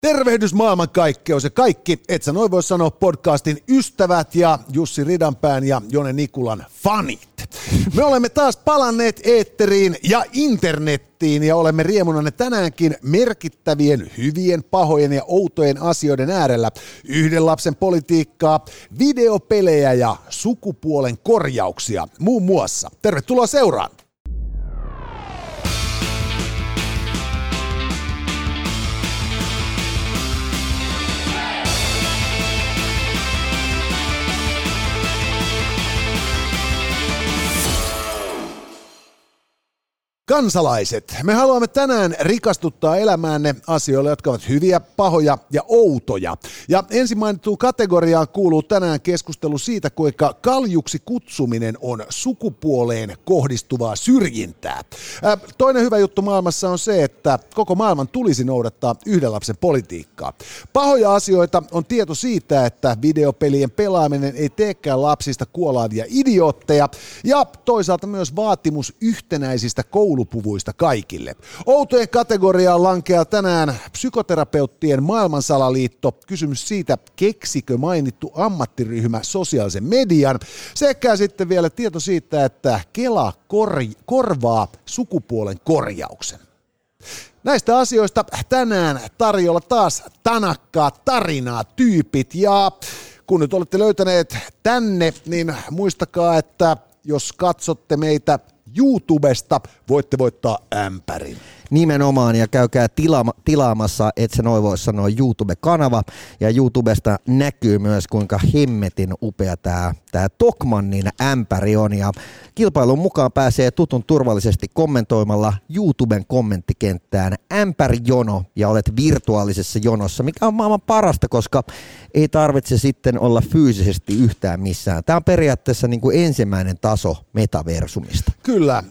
Tervehdys maailmankaikkeus ja kaikki, et sä noin voi sanoa podcastin ystävät ja Jussi Ridanpään ja Jonne Nikulan fanit. Me olemme taas palanneet eetteriin ja internettiin ja olemme riemunanne tänäänkin merkittävien, hyvien, pahojen ja outojen asioiden äärellä. Yhden lapsen politiikkaa, videopelejä ja sukupuolen korjauksia muun muassa. Tervetuloa seuraan! Kansalaiset, me haluamme tänään rikastuttaa elämäänne asioilla, jotka ovat hyviä, pahoja ja outoja. Ja ensin mainittuun kategoriaan kuuluu tänään keskustelu siitä, kuinka kaljuksi kutsuminen on sukupuoleen kohdistuvaa syrjintää. Toinen hyvä juttu maailmassa on se, että koko maailman tulisi noudattaa yhden lapsen politiikkaa. Pahoja asioita on tieto siitä, että videopelien pelaaminen ei teekään lapsista kuolaavia idiootteja ja toisaalta myös vaatimus yhtenäisistä koulupuvuista kaikille. Outojen kategoriaan lankeaa tänään psykoterapeuttien maailmansalaliitto, kysymys siitä, keksikö mainittu ammattiryhmä sosiaalisen median, sekä sitten vielä tieto siitä, että Kela korvaa sukupuolen korjauksen. Näistä asioista tänään tarjolla taas tanakkaa tarinaa tyypit, ja kun nyt olette löytäneet tänne, niin muistakaa, että jos katsotte meitä YouTubesta, voitte voittaa ämpärin. Nimenomaan, ja käykää tilaamassa, et se noin voi sanoa, YouTube-kanava. Ja YouTubesta näkyy myös, kuinka hemmetin upea tämä Tokmannin ämpäri on. Ja kilpailun mukaan pääsee tutun turvallisesti kommentoimalla YouTuben kommenttikenttään ämpärijono, ja olet virtuaalisessa jonossa, mikä on maailman parasta, koska ei tarvitse sitten olla fyysisesti yhtään missään. Tämä on periaatteessa niin kuin ensimmäinen taso metaversumista. Kyllä,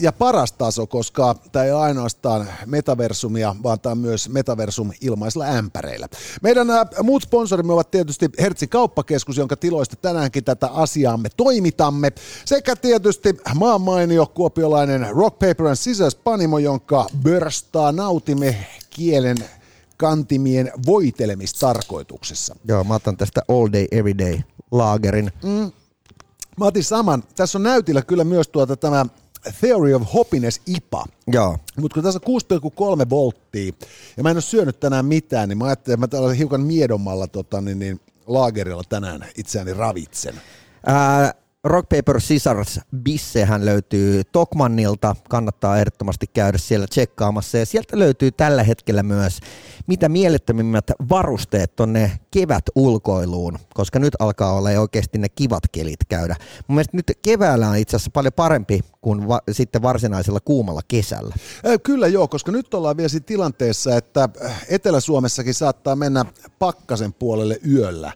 ja paras taso, koska tämä ei ole ainoastaan metaversumia, vaan tämä on myös metaversum ilmaisilla ämpäreillä. Meidän muut sponsorimme ovat tietysti Hertzin kauppakeskus, jonka tiloista tänäänkin tätä asiaamme toimitamme, sekä tietysti maan mainio kuopiolainen Rock Paper Scissors -panimo, jonka börstaa nautimme kielen kantimien voitelemistarkoituksessa. Joo, mä otan tästä all day, every day -laagerin. Mä otin saman. Tässä on näytillä kyllä myös tämä Theory of Happiness IPA. Mutta kun tässä on 6,3 volttia ja mä en ole syönyt tänään mitään, niin mä ajattelin, että mä tällaisen hiukan miedommalla laagerilla tänään itseäni ravitsen. Rock Paper Scissors -bissehän löytyy Tokmannilta. Kannattaa ehdottomasti käydä siellä tsekkaamassa. Ja sieltä löytyy tällä hetkellä myös mitä mielettömimmät varusteet tonne kevätulkoiluun, koska nyt alkaa olla oikeasti ne kivat kelit käydä. Mun mielestä nyt keväällä on itse asiassa paljon parempi kuin sitten varsinaisella kuumalla kesällä. Kyllä joo, koska nyt ollaan vielä siinä tilanteessa, että Etelä-Suomessakin saattaa mennä pakkasen puolelle yöllä.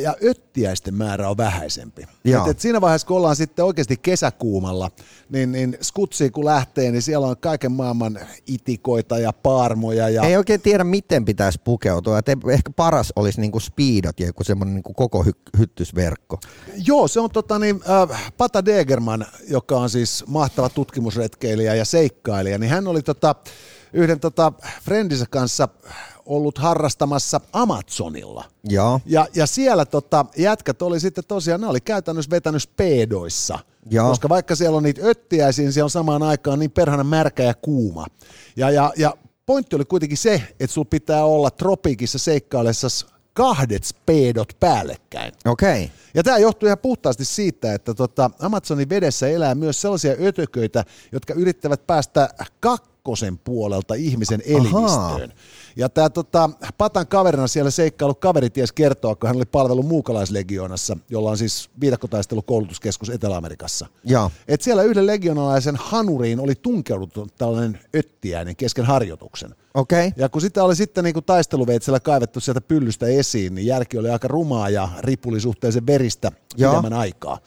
Ja öttiäisten määrä on vähäisempi. Et siinä vaiheessa, kun ollaan sitten oikeasti kesäkuumalla, niin skutsiin kun lähtee, niin siellä on kaiken maailman itikoita ja paarmoja. Ja ei oikein tiedä, miten pitäisi pukeutua. Et ehkä paras olisi niinku speedot ja joku semmoinen niinku koko hyttysverkko. Joo, se on Pata Degerman, joka on siis mahtava tutkimusretkeilijä ja seikkailija, niin hän oli yhden friendinsä kanssa ollut harrastamassa Amazonilla. Ja siellä jätkät oli sitten tosiaan, ne oli käytännössä vetänyt speedoissa. Joo. Koska vaikka siellä on niitä öttiäisiä, niin siellä on samaan aikaan niin perhana märkä ja kuuma. Ja pointti oli kuitenkin se, että sulla pitää olla tropiikissa seikkaillessasi 2 speedot päällekkäin. Okei. Ja tämä johtuu ihan puhtaasti siitä, että Amazonin vedessä elää myös sellaisia ötököitä, jotka yrittävät päästä kakkosen puolelta ihmisen elimistöön. Ja tämä Patan kaverina siellä seikkailu kaveri ties kertoa, kun hän oli palvellut Muukalaislegioonassa, jolla on siis viidakkotaistelukoulutuskeskus Etelä-Amerikassa. Että siellä yhden legionalaisen hanuriin oli tunkeuduttu tällainen öttiäinen kesken harjoituksen. Okay. Ja kun sitä oli sitten niin kuin taisteluveitsellä kaivettu sieltä pyllystä esiin, niin jälki oli aika rumaa ja ripuli suhteellisen veristä pidemmän aikaa.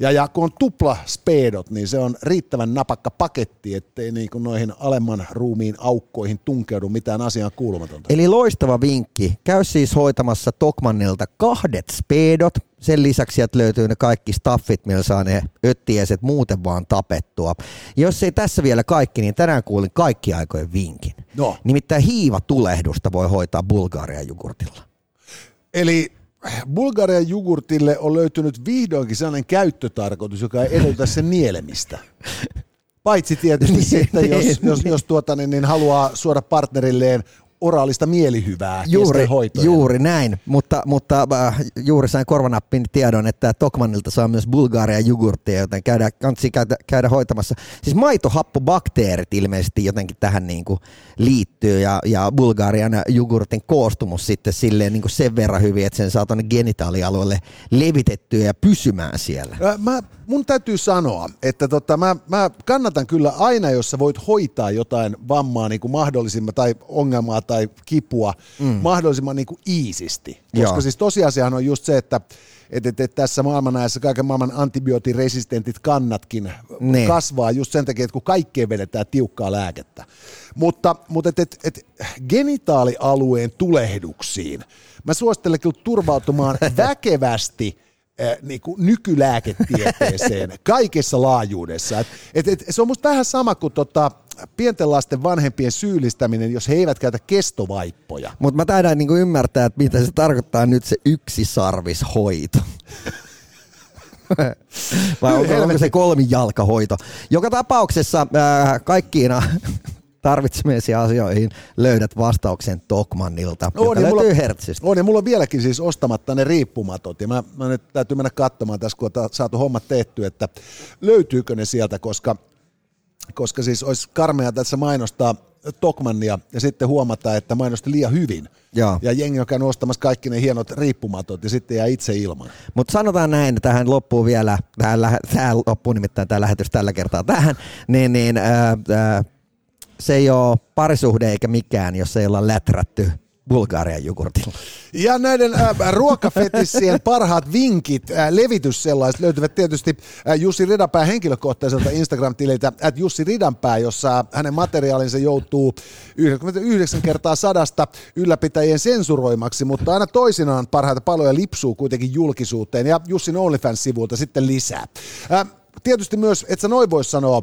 Ja kun on tupla speedot, niin se on riittävän napakka paketti, ettei niin kuin noihin alemman ruumiin aukkoihin tunkeudu mitään asiaan kuulu. kulmatonta. Eli loistava vinkki. Käy siis hoitamassa Tokmannilta 2 speedot. Sen lisäksi sieltä löytyy ne kaikki staffit, millä saa ne öttiäiset muuten vaan tapettua. Jos ei tässä vielä kaikki, niin tänään kuulin kaikki aikojen vinkin. No. Nimittäin hiivatulehdusta voi hoitaa Bulgarian jogurtilla. Eli Bulgarian jogurtille on löytynyt vihdoinkin sellainen käyttötarkoitus, joka ei edellytä sen nielemistä. Paitsi tietysti sitten, jos haluaa suoda partnerilleen oraalista mielihyvää kestenhoitoja. Juuri näin, mutta juuri sain korvanappiin tiedon, että Tokmannilta saa myös Bulgarian jogurttia, joten kannattaa käydä hoitamassa. Siis maitohappobakteerit ilmeisesti jotenkin tähän niin kuin liittyy ja Bulgarian jogurtin koostumus sitten silleen niin kuin sen verran hyvin, että sen saa tuonne genitaalialueelle levitettyä ja pysymään siellä. Mun täytyy sanoa, että mä kannatan kyllä aina, jos sä voit hoitaa jotain vammaa niin kuin mahdollisimman tai ongelmaa tai kipua mahdollisimman niin kuin iisisti. Koska siis tosiasiahan on just se, että tässä maailmanajassa kaiken maailman antibioottiresistentit kannatkin kasvaa just sen takia, että kun kaikkeen vedetään tiukkaa lääkettä. Mutta genitaalialueen tulehduksiin mä suosittelen kyllä turvautumaan väkevästi niin kuin nykylääketieteeseen kaikessa laajuudessa. Se on musta vähän sama kuin pienten lasten vanhempien syyllistäminen, jos he eivät käytä kestovaippoja. Mutta mä taidaan niin kuin ymmärtää, että mitä se tarkoittaa nyt se yksisarvishoito. Vai onko se kolmijalkahoito? Joka tapauksessa kaikkiina tarvitsemisiin asioihin löydät vastauksen Tokmannilta, joka löytyy Hertzistä. On, ja mulla on vieläkin siis ostamatta ne riippumatot, ja mä nyt täytyy mennä katsomaan tässä, kun on saatu hommat tehty, että löytyykö ne sieltä, koska siis olisi karmea tässä mainostaa Tokmannia ja sitten huomata, että mainosti liian hyvin. Joo. Ja jengi on käynyt ostamassa kaikki ne hienot riippumatot ja sitten jää itse ilman. Mutta sanotaan näin, tähän loppuu vielä, tähän loppuu nimittäin tämä lähetys tällä kertaa tähän, se ei ole parisuhde eikä mikään, jos ei olla läträtty Bulgarian jogurtilla. Ja näiden ruokafetissien parhaat vinkit, levitys sellaiset, löytyvät tietysti Jussi Ridanpään henkilökohtaiselta Instagram-tililtä @JussiRidanpää, jossa hänen materiaalinsa joutuu 99/100 ylläpitäjien sensuroimaksi, mutta aina toisinaan parhaita paloja lipsuu kuitenkin julkisuuteen ja Jussin OnlyFans-sivuilta sitten lisää. Tietysti myös, et sä noin voi sanoa,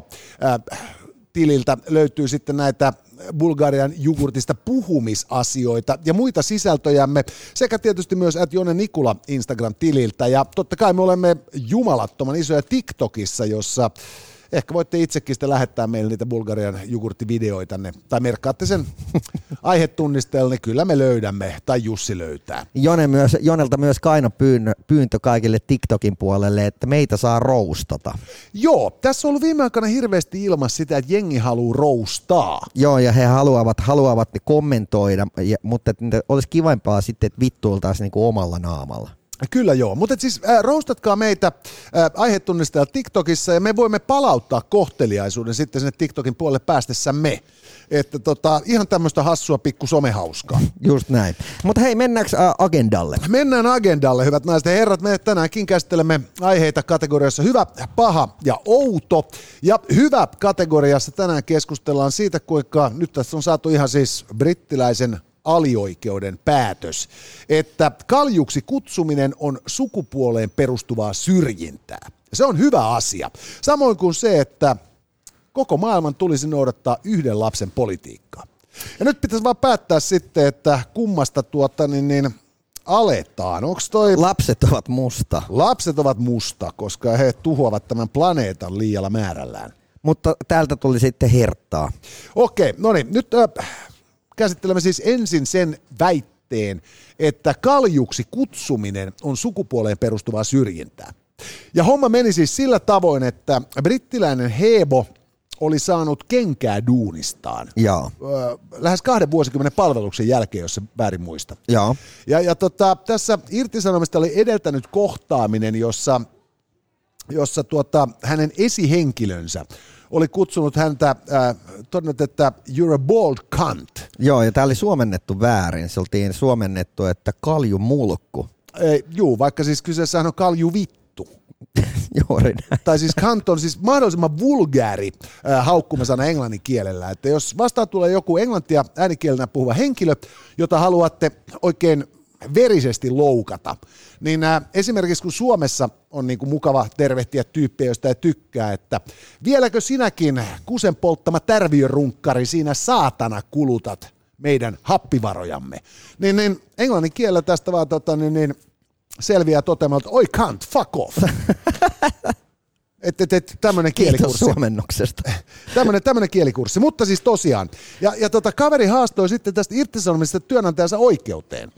tililtä löytyy sitten näitä Bulgarian jogurtista puhumisasioita ja muita sisältöjämme sekä tietysti myös @Jonne Nikula Instagram-tililtä. Ja totta kai me olemme jumalattoman isoja TikTokissa, jossa ehkä voitte itsekin sitten lähettää meille niitä Bulgarian jogurttivideoitanne tai merkkaatte sen aihetunnistajalle, niin kyllä me löydämme tai Jussi löytää. Jonelta myös kaino pyyntö kaikille TikTokin puolelle, että meitä saa roustata. Joo, tässä on ollut viime aikana hirveästi ilmassa sitä, että jengi haluaa roustaa. Joo, ja he haluavat kommentoida, mutta olisi kivampaa sitten, että vittuiltaisiin niin kuin omalla naamalla. Kyllä joo, mutta siis roustatkaa meitä aihetunnistajalla TikTokissa ja me voimme palauttaa kohteliaisuuden sitten sinne TikTokin puolelle päästessämme. Että ihan tämmöistä hassua pikku somehauskaa. Just näin. Mutta hei, mennäänkö agendalle? Mennään agendalle, hyvät naiset ja herrat. Me tänäänkin käsittelemme aiheita kategoriassa hyvä, paha ja outo. Ja hyvä kategoriassa tänään keskustellaan siitä, kuinka nyt tässä on saatu ihan siis brittiläisen alioikeuden päätös, että kaljuksi kutsuminen on sukupuoleen perustuvaa syrjintää. Se on hyvä asia. Samoin kuin se, että koko maailman tulisi noudattaa yhden lapsen politiikkaa. Ja nyt pitäisi vaan päättää sitten, että kummasta aletaan. Onko toi? Lapset ovat musta. Lapset ovat musta, koska he tuhoavat tämän planeetan liialla määrällään. Mutta täältä tuli sitten herttaa. Okei, no niin, nyt käsittelemme siis ensin sen väitteen, että kaljuksi kutsuminen on sukupuoleen perustuvaa syrjintää. Ja homma meni siis sillä tavoin, että brittiläinen Hebo oli saanut kenkää duunistaan. Joo. Lähes 2 vuosikymmenen palveluksen jälkeen, jos en väärin muista. Joo. Ja tässä irtisanomista oli edeltänyt kohtaaminen, jossa hänen esihenkilönsä oli kutsunut häntä, todennut, että you're a bald cunt. Joo, ja tämä oli suomennettu väärin. Se oltiin suomennettu, että kaljumulkku. Joo, vaikka siis kyseessähän on kaljuvittu. Juuri näin. Tai siis cunt on siis mahdollisimman vulgaari haukkumasana englannin kielellä. Että jos vastaan tulee joku englantia äänikielenä puhuva henkilö, jota haluatte oikein verisesti loukata, niin esimerkiksi kun Suomessa on niin kuin mukava tervehtiä tyyppiä, josta ei tykkää, että vieläkö sinäkin kusen polttama tärviörunkkari siinä saatana kulutat meidän happivarojamme, niin englannin kielellä tästä vaan selviää toteamalla, että oi cunt, fuck off. Tämmöinen kielikurssi. Kiitos suomennuksesta. Tämmöinen kielikurssi, mutta siis tosiaan. Kaveri haastoi sitten tästä irtisanomisesta työnantajansa oikeuteen.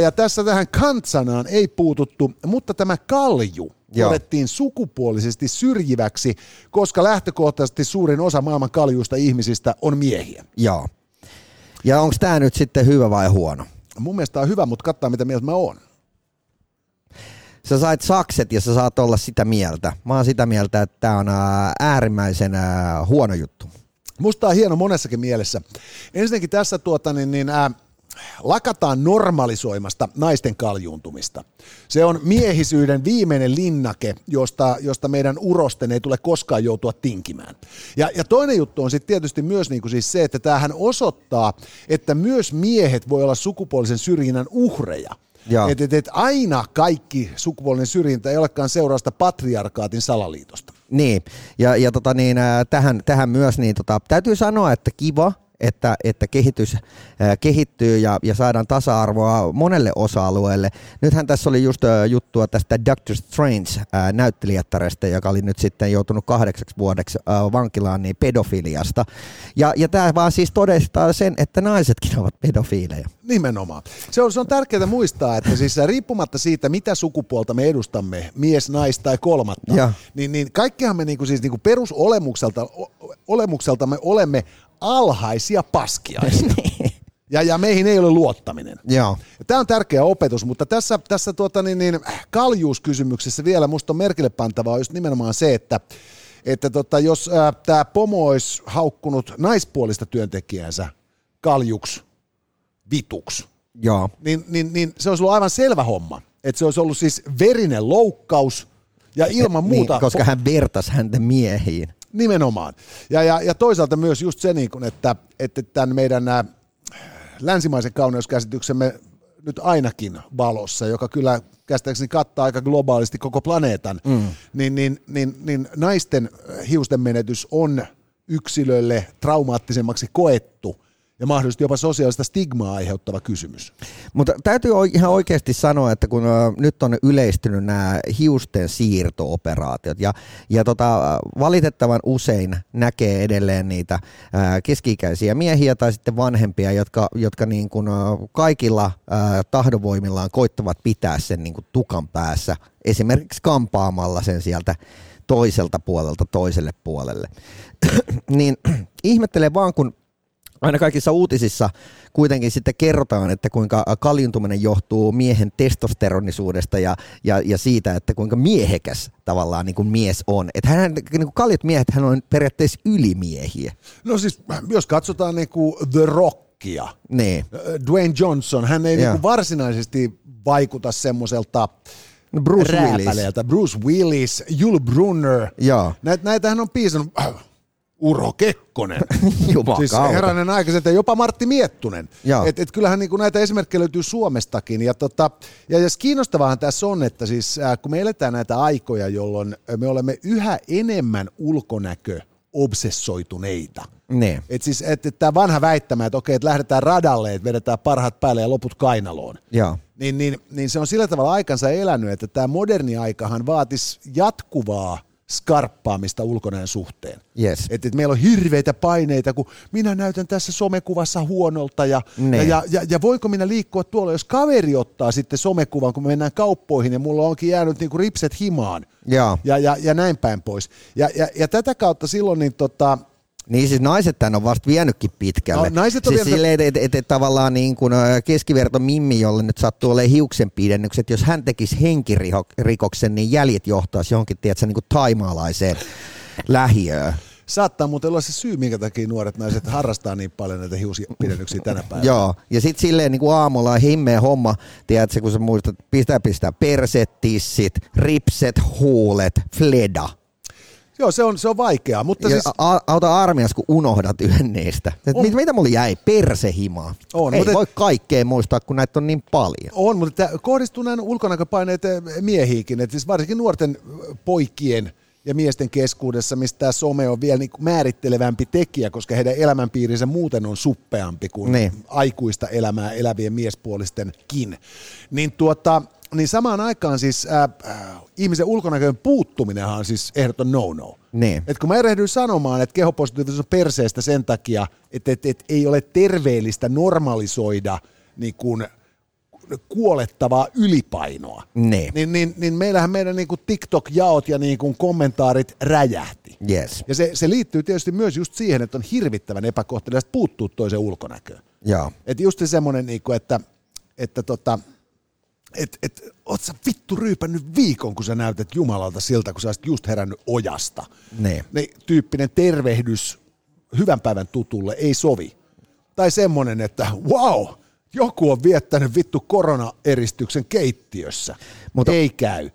Ja tässä tähän cunt-sanaan ei puututtu, mutta tämä kalju todettiin sukupuolisesti syrjiväksi, koska lähtökohtaisesti suurin osa maailman kaljuista ihmisistä on miehiä. Joo. Ja onko tämä nyt sitten hyvä vai huono? Mun mielestä on hyvä, mutta kattaa mitä mieltä mä oon. Sä sait sakset ja sä saat olla sitä mieltä. Mä oon sitä mieltä, että tää on äärimmäisen huono juttu. Musta tää on hieno monessakin mielessä. Ensinnäkin tässä lakataan normalisoimasta naisten kaljuuntumista. Se on miehisyyden viimeinen linnake, josta meidän urosten ei tule koskaan joutua tinkimään. Ja toinen juttu on sitten tietysti myös niinku siis se, että tämähän osoittaa, että myös miehet voi olla sukupuolisen syrjinnän uhreja. Et aina kaikki sukupuolinen syrjintä ei olekaan seurausta patriarkaatin salaliitosta. Niin, tähän myös täytyy sanoa, että kiva, että kehitys kehittyy ja saadaan tasa-arvoa monelle osa-alueelle. Nythän tässä oli just juttua tästä Dr. Strange-näyttelijättärestä, joka oli nyt sitten joutunut 8 vuodeksi vankilaan niin pedofiliasta. Ja tämä vaan siis todistaa sen, että naisetkin ovat pedofiileja. Nimenomaan. Se on tärkeää muistaa, että siis riippumatta siitä, mitä sukupuolta me edustamme, mies, nais tai kolmatta, niin kaikkihan me niinku siis niinku perusolemukselta me olemme alhaisia paskiaisia. Ja meihin ei ole luottaminen. Joo. Tämä on tärkeä opetus, mutta tässä kaljuuskysymyksessä vielä musta on merkille pantavaa just nimenomaan se, että jos tämä pomo olisi haukkunut naispuolista työntekijäänsä kaljuksi, vituksi, niin se olisi ollut aivan selvä homma. Että se olisi ollut siis verinen loukkaus ja ilman muuta... Niin, koska hän vertasi häntä miehiin. Nimenomaan. Ja toisaalta myös just se, että tämän meidän länsimaisen kauneuskäsityksemme nyt ainakin valossa, joka kyllä käsittääkseni kattaa aika globaalisti koko planeetan, niin naisten hiusten menetys on yksilölle traumaattisemmaksi koettu ja mahdollisesti jopa sosiaalista stigmaa aiheuttava kysymys. Mutta täytyy ihan oikeasti sanoa, että kun nyt on yleistynyt nämä hiusten siirto-operaatiot ja valitettavan usein näkee edelleen niitä keski-ikäisiä miehiä tai sitten vanhempia, jotka niin kuin kaikilla tahdonvoimillaan koittavat pitää sen niin kuin tukan päässä, esimerkiksi kampaamalla sen sieltä toiselta puolelta toiselle puolelle. Niin ihmettelen vaan, kun aina kaikissa uutisissa kuitenkin sitten kerrotaan, että kuinka kaljuntuminen johtuu miehen testosteronisuudesta ja siitä, että kuinka miehekäs tavallaan niin kuin mies on. Että kaljut miehet hän on periaatteessa ylimiehiä. No siis, jos katsotaan niin kuin The Rockia, niin Dwayne Johnson, hän ei niin kuin varsinaisesti vaikuta semmoiselta... Bruce Willis, Yul Brynner, näitähän on piisannut... Urho Kekkonen, siis herranen aikaiset ja jopa Martti Miettunen. Et kyllähän niinku näitä esimerkkejä löytyy Suomestakin. Ja kiinnostavaahan tässä on, että siis, kun me eletään näitä aikoja, jolloin me olemme yhä enemmän ulkonäköobsessoituneita. Ne. Et tämä vanha väittämä, että okei, että lähdetään radalle, että vedetään parhaat päälle ja loput kainaloon. Ja. Niin se on sillä tavalla aikansa elänyt, että tämä moderni aikahan vaatisi jatkuvaa skarppaamista ulkonäön suhteen. Yes. Et meillä on hirveitä paineita, kun minä näytän tässä somekuvassa huonolta ja voinko minä liikkua tuolla, jos kaveri ottaa sitten somekuvan, kun me mennään kauppoihin ja mulla onkin jäänyt niinku ripset himaan ja näin päin pois. Ja tätä kautta silloin niin siis naiset tämän on vasta vienytkin pitkälle. No, naiset on siis silleen, että tavallaan niin kuin keskiverto mimmi, jolle nyt sattuu olemaan hiuksen pidennykset, jos hän tekisi henkirikoksen, niin jäljet johtaisi johonkin, tiedätkö, niin kuin thaimaalaiseen lähiöön. Saattaa muuten olla se syy, minkä takia nuoret naiset harrastaa niin paljon näitä hiuspidennyksiä tänä päivänä. Joo, ja sitten silleen niin kuin aamulla on himmeä homma, tiedätkö, kun sä muistat, pistää perset, tissit, ripset, huulet, fleda. Joo, se on vaikeaa, mutta ja siis... Auta armias, kun unohdat yhden niistä. Mitä mulle jäi? Persehimaa. On, ei mutta... voi kaikkea muistaa, kun näitä on niin paljon. On, mutta kohdistuu näin ulkonäköpaineet miehiikin, että siis varsinkin nuorten poikien ja miesten keskuudessa, mistä tämä some on vielä niin määrittelevämpi tekijä, koska heidän elämänpiirinsä muuten on suppeampi kuin aikuista elämää elävien miespuolistenkin. Niin samaan aikaan siis ihmisen ulkonäköön puuttuminenhan on siis ehdoton no-no. Niin. Et kun mä erehdyin sanomaan, että kehopositiivisuus on perseestä sen takia, että et ei ole terveellistä normalisoida niin kuin kuolettavaa ylipainoa, niin meillähän meidän niin kuin TikTok-jaot ja niin kuin kommentaarit räjähti. Yes. Ja se liittyy tietysti myös just siihen, että on hirvittävän epäkohteliasta puuttua toisen ulkonäköön. Yeah. Että just semmoinen, niin kuin, että oot sä vittu ryypännyt viikon, kun sä näytät jumalalta siltä, kun sä oot just herännyt ojasta. Ne tyyppinen tervehdys hyvän päivän tutulle ei sovi. Tai semmoinen, että wow, joku on viettänyt vittu koronaeristyksen keittiössä. Mutta ei käy.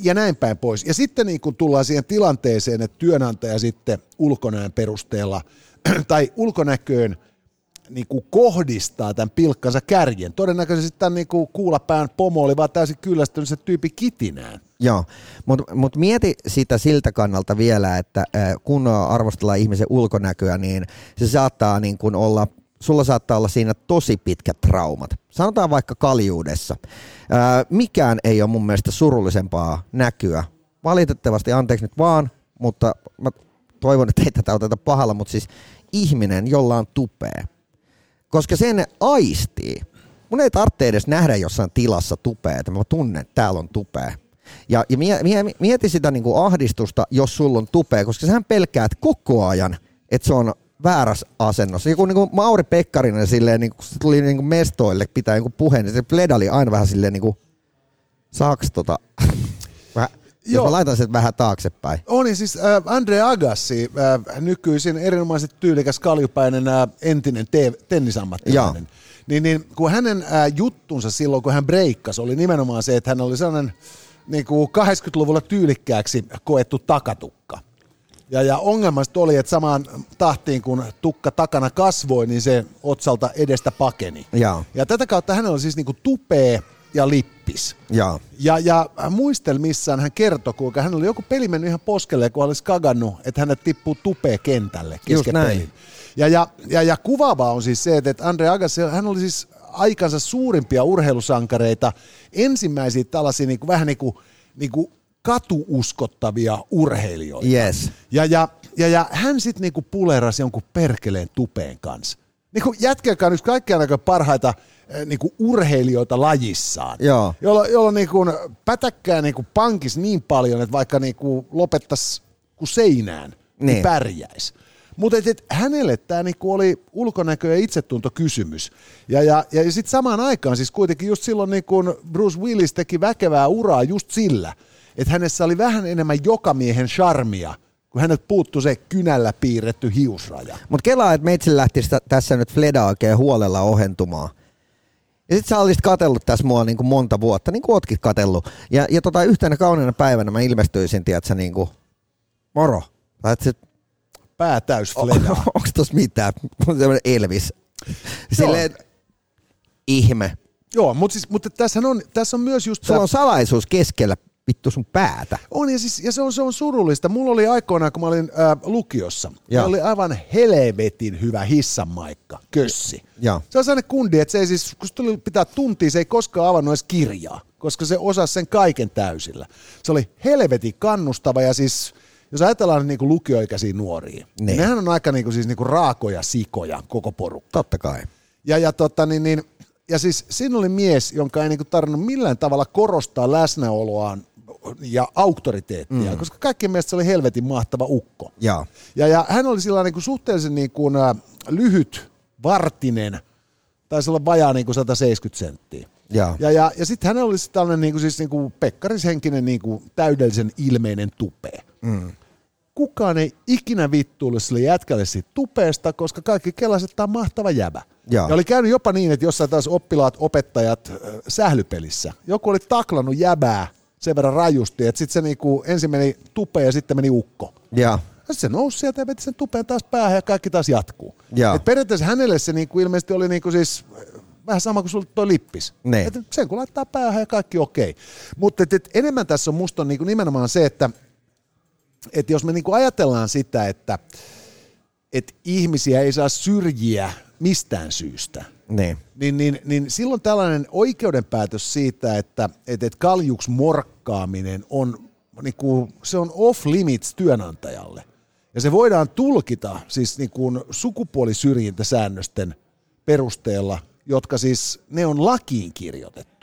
Ja näin päin pois. Ja sitten niin kun tullaan siihen tilanteeseen, että työnantaja sitten ulkonäön perusteella tai ulkonäköön niin kuin kohdistaa tämän pilkkansa kärjen. Todennäköisesti tämän niin kuin kuulapään pomo oli vaan täysin kyllästynyt se tyyppi kitinään. Joo, mutta mieti sitä siltä kannalta vielä, että kun arvostellaan ihmisen ulkonäköä, niin se saattaa niin kuin olla, sulla saattaa olla siinä tosi pitkät traumat. Sanotaan vaikka kaljuudessa. Mikään ei ole mun mielestä surullisempaa näkyä. Valitettavasti, anteeksi nyt vaan, mutta mä toivon, että ei tätä oteta pahalla, mutta siis ihminen, jolla on tupea. Koska sen aistii. Mun ei tarvitse edes nähdä jossain tilassa tupea, että mä tunnen, että täällä on tupea. Ja mieti sitä niin kuin ahdistusta, jos sulla on tupea, koska sähän pelkäät koko ajan, että se on väärässä asennossa. Joku niin kuin Mauri Pekkarinen, silleen, niin kun se tuli niin kuin mestoille pitää joku puheen, niin se pledali aina vähän silleen, niin kuin, saaks tota... Jos mä laitan sen vähän taaksepäin. On niin siis Andre Agassi, nykyisin erinomaisesti tyylikäs kaljupäinen entinen tennisammattilainen. Niin kun hänen juttunsa silloin, kun hän breikkasi, oli nimenomaan se, että hän oli sellainen niin kuin 80-luvulla tyylikkääksi koettu takatukka. Ja ongelma sitten oli, että samaan tahtiin, kun tukka takana kasvoi, niin se otsalta edestä pakeni. Ja tätä kautta hänellä oli siis niin kuin tupea ja lippis. Ja muistelmissaan hän kertoi, kuinka hän oli joku peli mennyt ihan poskelleen, kun hän olisi kagannut, että hänet tippuu tupea kentälle kesken pelin. Ja kuvaavaa on siis se, että Andre Agassi, hän oli siis aikansa suurimpia urheilusankareita, ensimmäisiä tällaisia niin kuin, vähän niin kuin katuuskottavia urheilijoita. Yes. Ja hän sitten niin kuin pulerasi jonkun perkeleen tupeen kanssa. Niin kuin jätkäkään yksi kaikkein aika parhaita niinku urheilijoita lajissaan, jolloin niinku pätäkkää niinku pankis niin paljon, että vaikka niinku lopettaisi kuin seinään, niin pärjäisi. Mutta hänelle tämä niinku oli ulkonäkö- ja itsetuntokysymys. Ja sitten samaan aikaan siis kuitenkin just silloin niinku Bruce Willis teki väkevää uraa just sillä, että hänessä oli vähän enemmän jokamiehen charmia, kun hänet puuttuu se kynällä piirretty hiusraja. Mutta kelaa, että meitsin lähtisi tässä nyt fleda oikein huolella ohentumaan. Ja sit sä olisit katsellut tässä mua niin kuin monta vuotta, niin kuin ootkin katsellut. Ja yhtenä kauniina päivänä mä ilmestyisin, tiedätkö, niin kuin, moro. Pää täys fledaa. Onks tossa mitään? Sellainen Elvis. Silleen, ihme. Joo, mutta tässä on myös just... Sulla on salaisuus keskellä vittu sun päätä. On, ja, siis, ja se on surullista. Mulla oli aikoinaan, kun mä olin lukiossa, ja oli aivan helvetin hyvä hissanmaikka, kössi. Ja. Se on sellainen kundi, että se ei siis, kun se tuli pitää tuntia, se ei koskaan avannut edes kirjaa, koska se osasi sen kaiken täysillä. Se oli helvetin kannustava, ja siis jos ajatellaan niin kuin lukioikäisiä nuoria, niin nehän on aika niin kuin, siis niin kuin raakoja sikoja koko porukka. Totta kai. Ja siis siinä oli mies, jonka ei niin kuin tarvinnut millään tavalla korostaa läsnäoloaan ja auktoriteettia, koska kaikkien mielestä se oli helvetin mahtava ukko. Ja hän oli sillä niin kuin suhteellisen niin kuin lyhyt, vartinen, taisi olla vajaa niin kuin 170 senttiä. Ja sitten hän oli tällainen niin kuin, siis niin kuin pekkarishenkinen, niin kuin täydellisen ilmeinen tupea. kukaan ei ikinä vittuillut sille jätkälle siitä tupeesta, koska kaikki kelaiset, tämä on mahtava jäbä. Ja oli käynyt jopa niin, että jossain taas oppilaat, opettajat sählypelissä. Joku oli taklannut jäbää sen verran rajusti, että sitten se niinku, ensin meni tupeen ja sitten meni ukko. Ja se nousi sieltä ja veti sen tupeen taas päähän ja kaikki taas jatkuu. Ja. Et periaatteessa hänelle se niinku ilmeisesti oli niinku siis vähän sama kuin sulla toi lippis. Et sen kun laittaa päähän ja kaikki okei. Mutta enemmän tässä on musta niinku nimenomaan se, että jos me niinku ajatellaan sitä, että et ihmisiä ei saa syrjiä mistään syystä, niin silloin tällainen oikeudenpäätös siitä, että kaljuksi morkkaaminen on, niinku, se on off limits työnantajalle. Ja se voidaan tulkita siis niinku sukupuolisyrjintäsäännösten perusteella, jotka siis ne on lakiin kirjoitettu.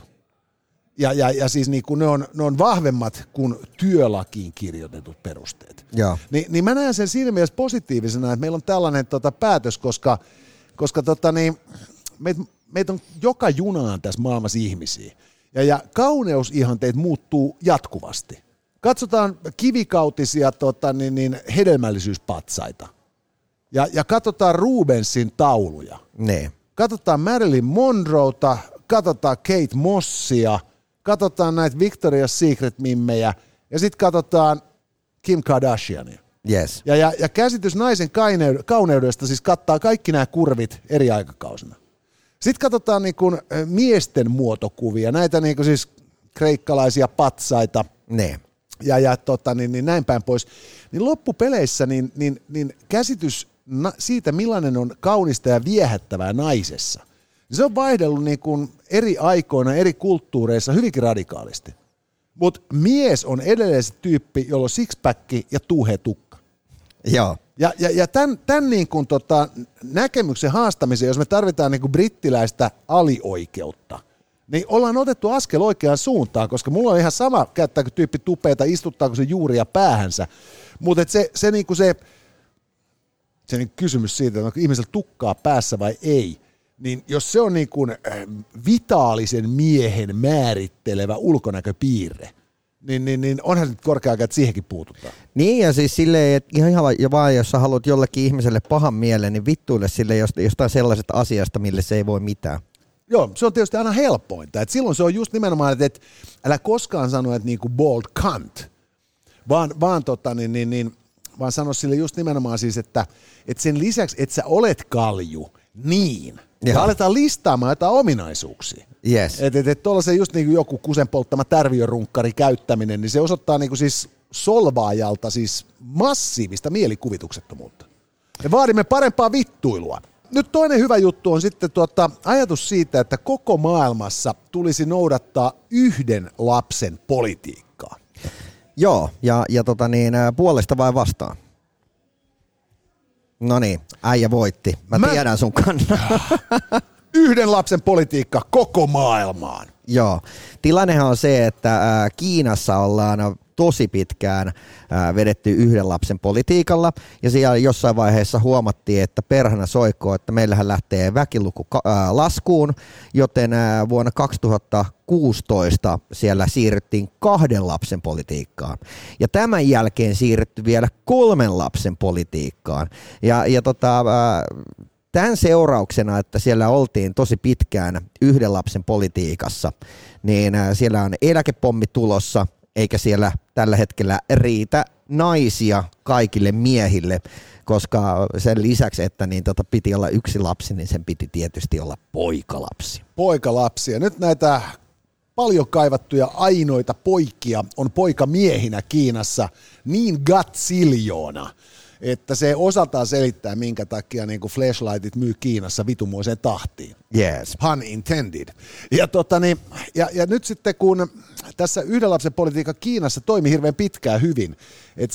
Ja siis niinku ne on vahvemmat kuin työlakiin kirjoitetut perusteet. Niin mä näen sen siinä mielessä positiivisena, että meillä on tällainen päätös, koska meitä on joka junaan tässä maailmassa ihmisiä. Ja kauneusihanteet muuttuu jatkuvasti. Katsotaan kivikautisia hedelmällisyyspatsaita. Ja katsotaan Rubensin tauluja. Ne. Katsotaan Marilyn Monroeta, katsotaan Kate Mossia, katsotaan näitä Victoria's Secret-mimmejä ja sitten katsotaan Kim Kardashiania. Yes. Ja käsitys naisen kauneudesta siis kattaa kaikki nämä kurvit eri aikakausina. Sitten katsotaan niin kuin miesten muotokuvia, näitä niin kuin siis kreikkalaisia patsaita ja näin päin pois. Niin loppupeleissä niin käsitys siitä, millainen on kaunista ja viehättävää naisessa, niin se on vaihdellut niin kuin eri aikoina, eri kulttuureissa hyvinkin radikaalisti. Mutta mies on edelleen se tyyppi, jolla on sixpacki ja tuhetukka. Joo. Ja tämän niin kuin näkemyksen haastamiseen, jos me tarvitaan niin kuin brittiläistä alioikeutta, niin ollaan otettu askel oikeaan suuntaan, koska mulla on ihan sama, käyttääkö tyyppi tupeita, istuttaako se juuria päähänsä. Mutta se niin kysymys siitä, että onko ihmisellä tukkaa päässä vai ei, niin jos se on niin kuin vitaalisen miehen määrittelevä ulkonäköpiirre, niin onhan nyt korkea aika, että siihenkin puututaan. Niin ja siis silleen, että ihan vaan jos sä haluat jollekin ihmiselle pahan mielen, niin vittuille sille jostain sellaisesta asiasta, mille se ei voi mitään. Joo, se on tietysti aina helpointa. Et silloin se on just nimenomaan, että älä koskaan sano, että niinku bold cunt, vaan sano sille just nimenomaan siis, että sen lisäksi, että sä olet kalju, niin. Ja aletaan listaamaan jotain ominaisuuksia. Yes. Että tuollaisen just niin kuin joku kusen polttama tärviörunkkari käyttäminen, niin se osoittaa niin kuin siis solvaajalta siis massiivista mielikuvituksettomuutta. Me vaadimme parempaa vittuilua. Nyt toinen hyvä juttu on sitten ajatus siitä, että koko maailmassa tulisi noudattaa yhden lapsen politiikkaa. Joo, ja puolesta vai vastaan? No niin, äijä voitti. Mä tiedän sun kannan. Yhden lapsen politiikka koko maailmaan. Joo. Tilannehan on se, että Kiinassa ollaan tosi pitkään vedetty yhden lapsen politiikalla ja siellä jossain vaiheessa huomattiin, että perhana soikoo, että meillähän lähtee väkiluku laskuun, joten vuonna 2016 siellä siirryttiin 2 lapsen politiikkaan ja tämän jälkeen siirrytty vielä 3 lapsen politiikkaan tämän seurauksena, että siellä oltiin tosi pitkään yhden lapsen politiikassa, niin siellä on eläkepommi tulossa, eikä siellä tällä hetkellä riitä naisia kaikille miehille, koska sen lisäksi, että piti olla yksi lapsi, niin sen piti tietysti olla poikalapsi. Poikalapsi. Ja nyt näitä paljon kaivattuja ainoita poikia on poikamiehinä Kiinassa niin gaziljoona, että se osaltaan selittää, minkä takia niin kuin flashlightit myy Kiinassa vitumoiseen tahtiin. Yes. Pun intended. Ja nyt sitten, kun tässä yhden lapsen politiikka Kiinassa toimi hirveän pitkään hyvin, että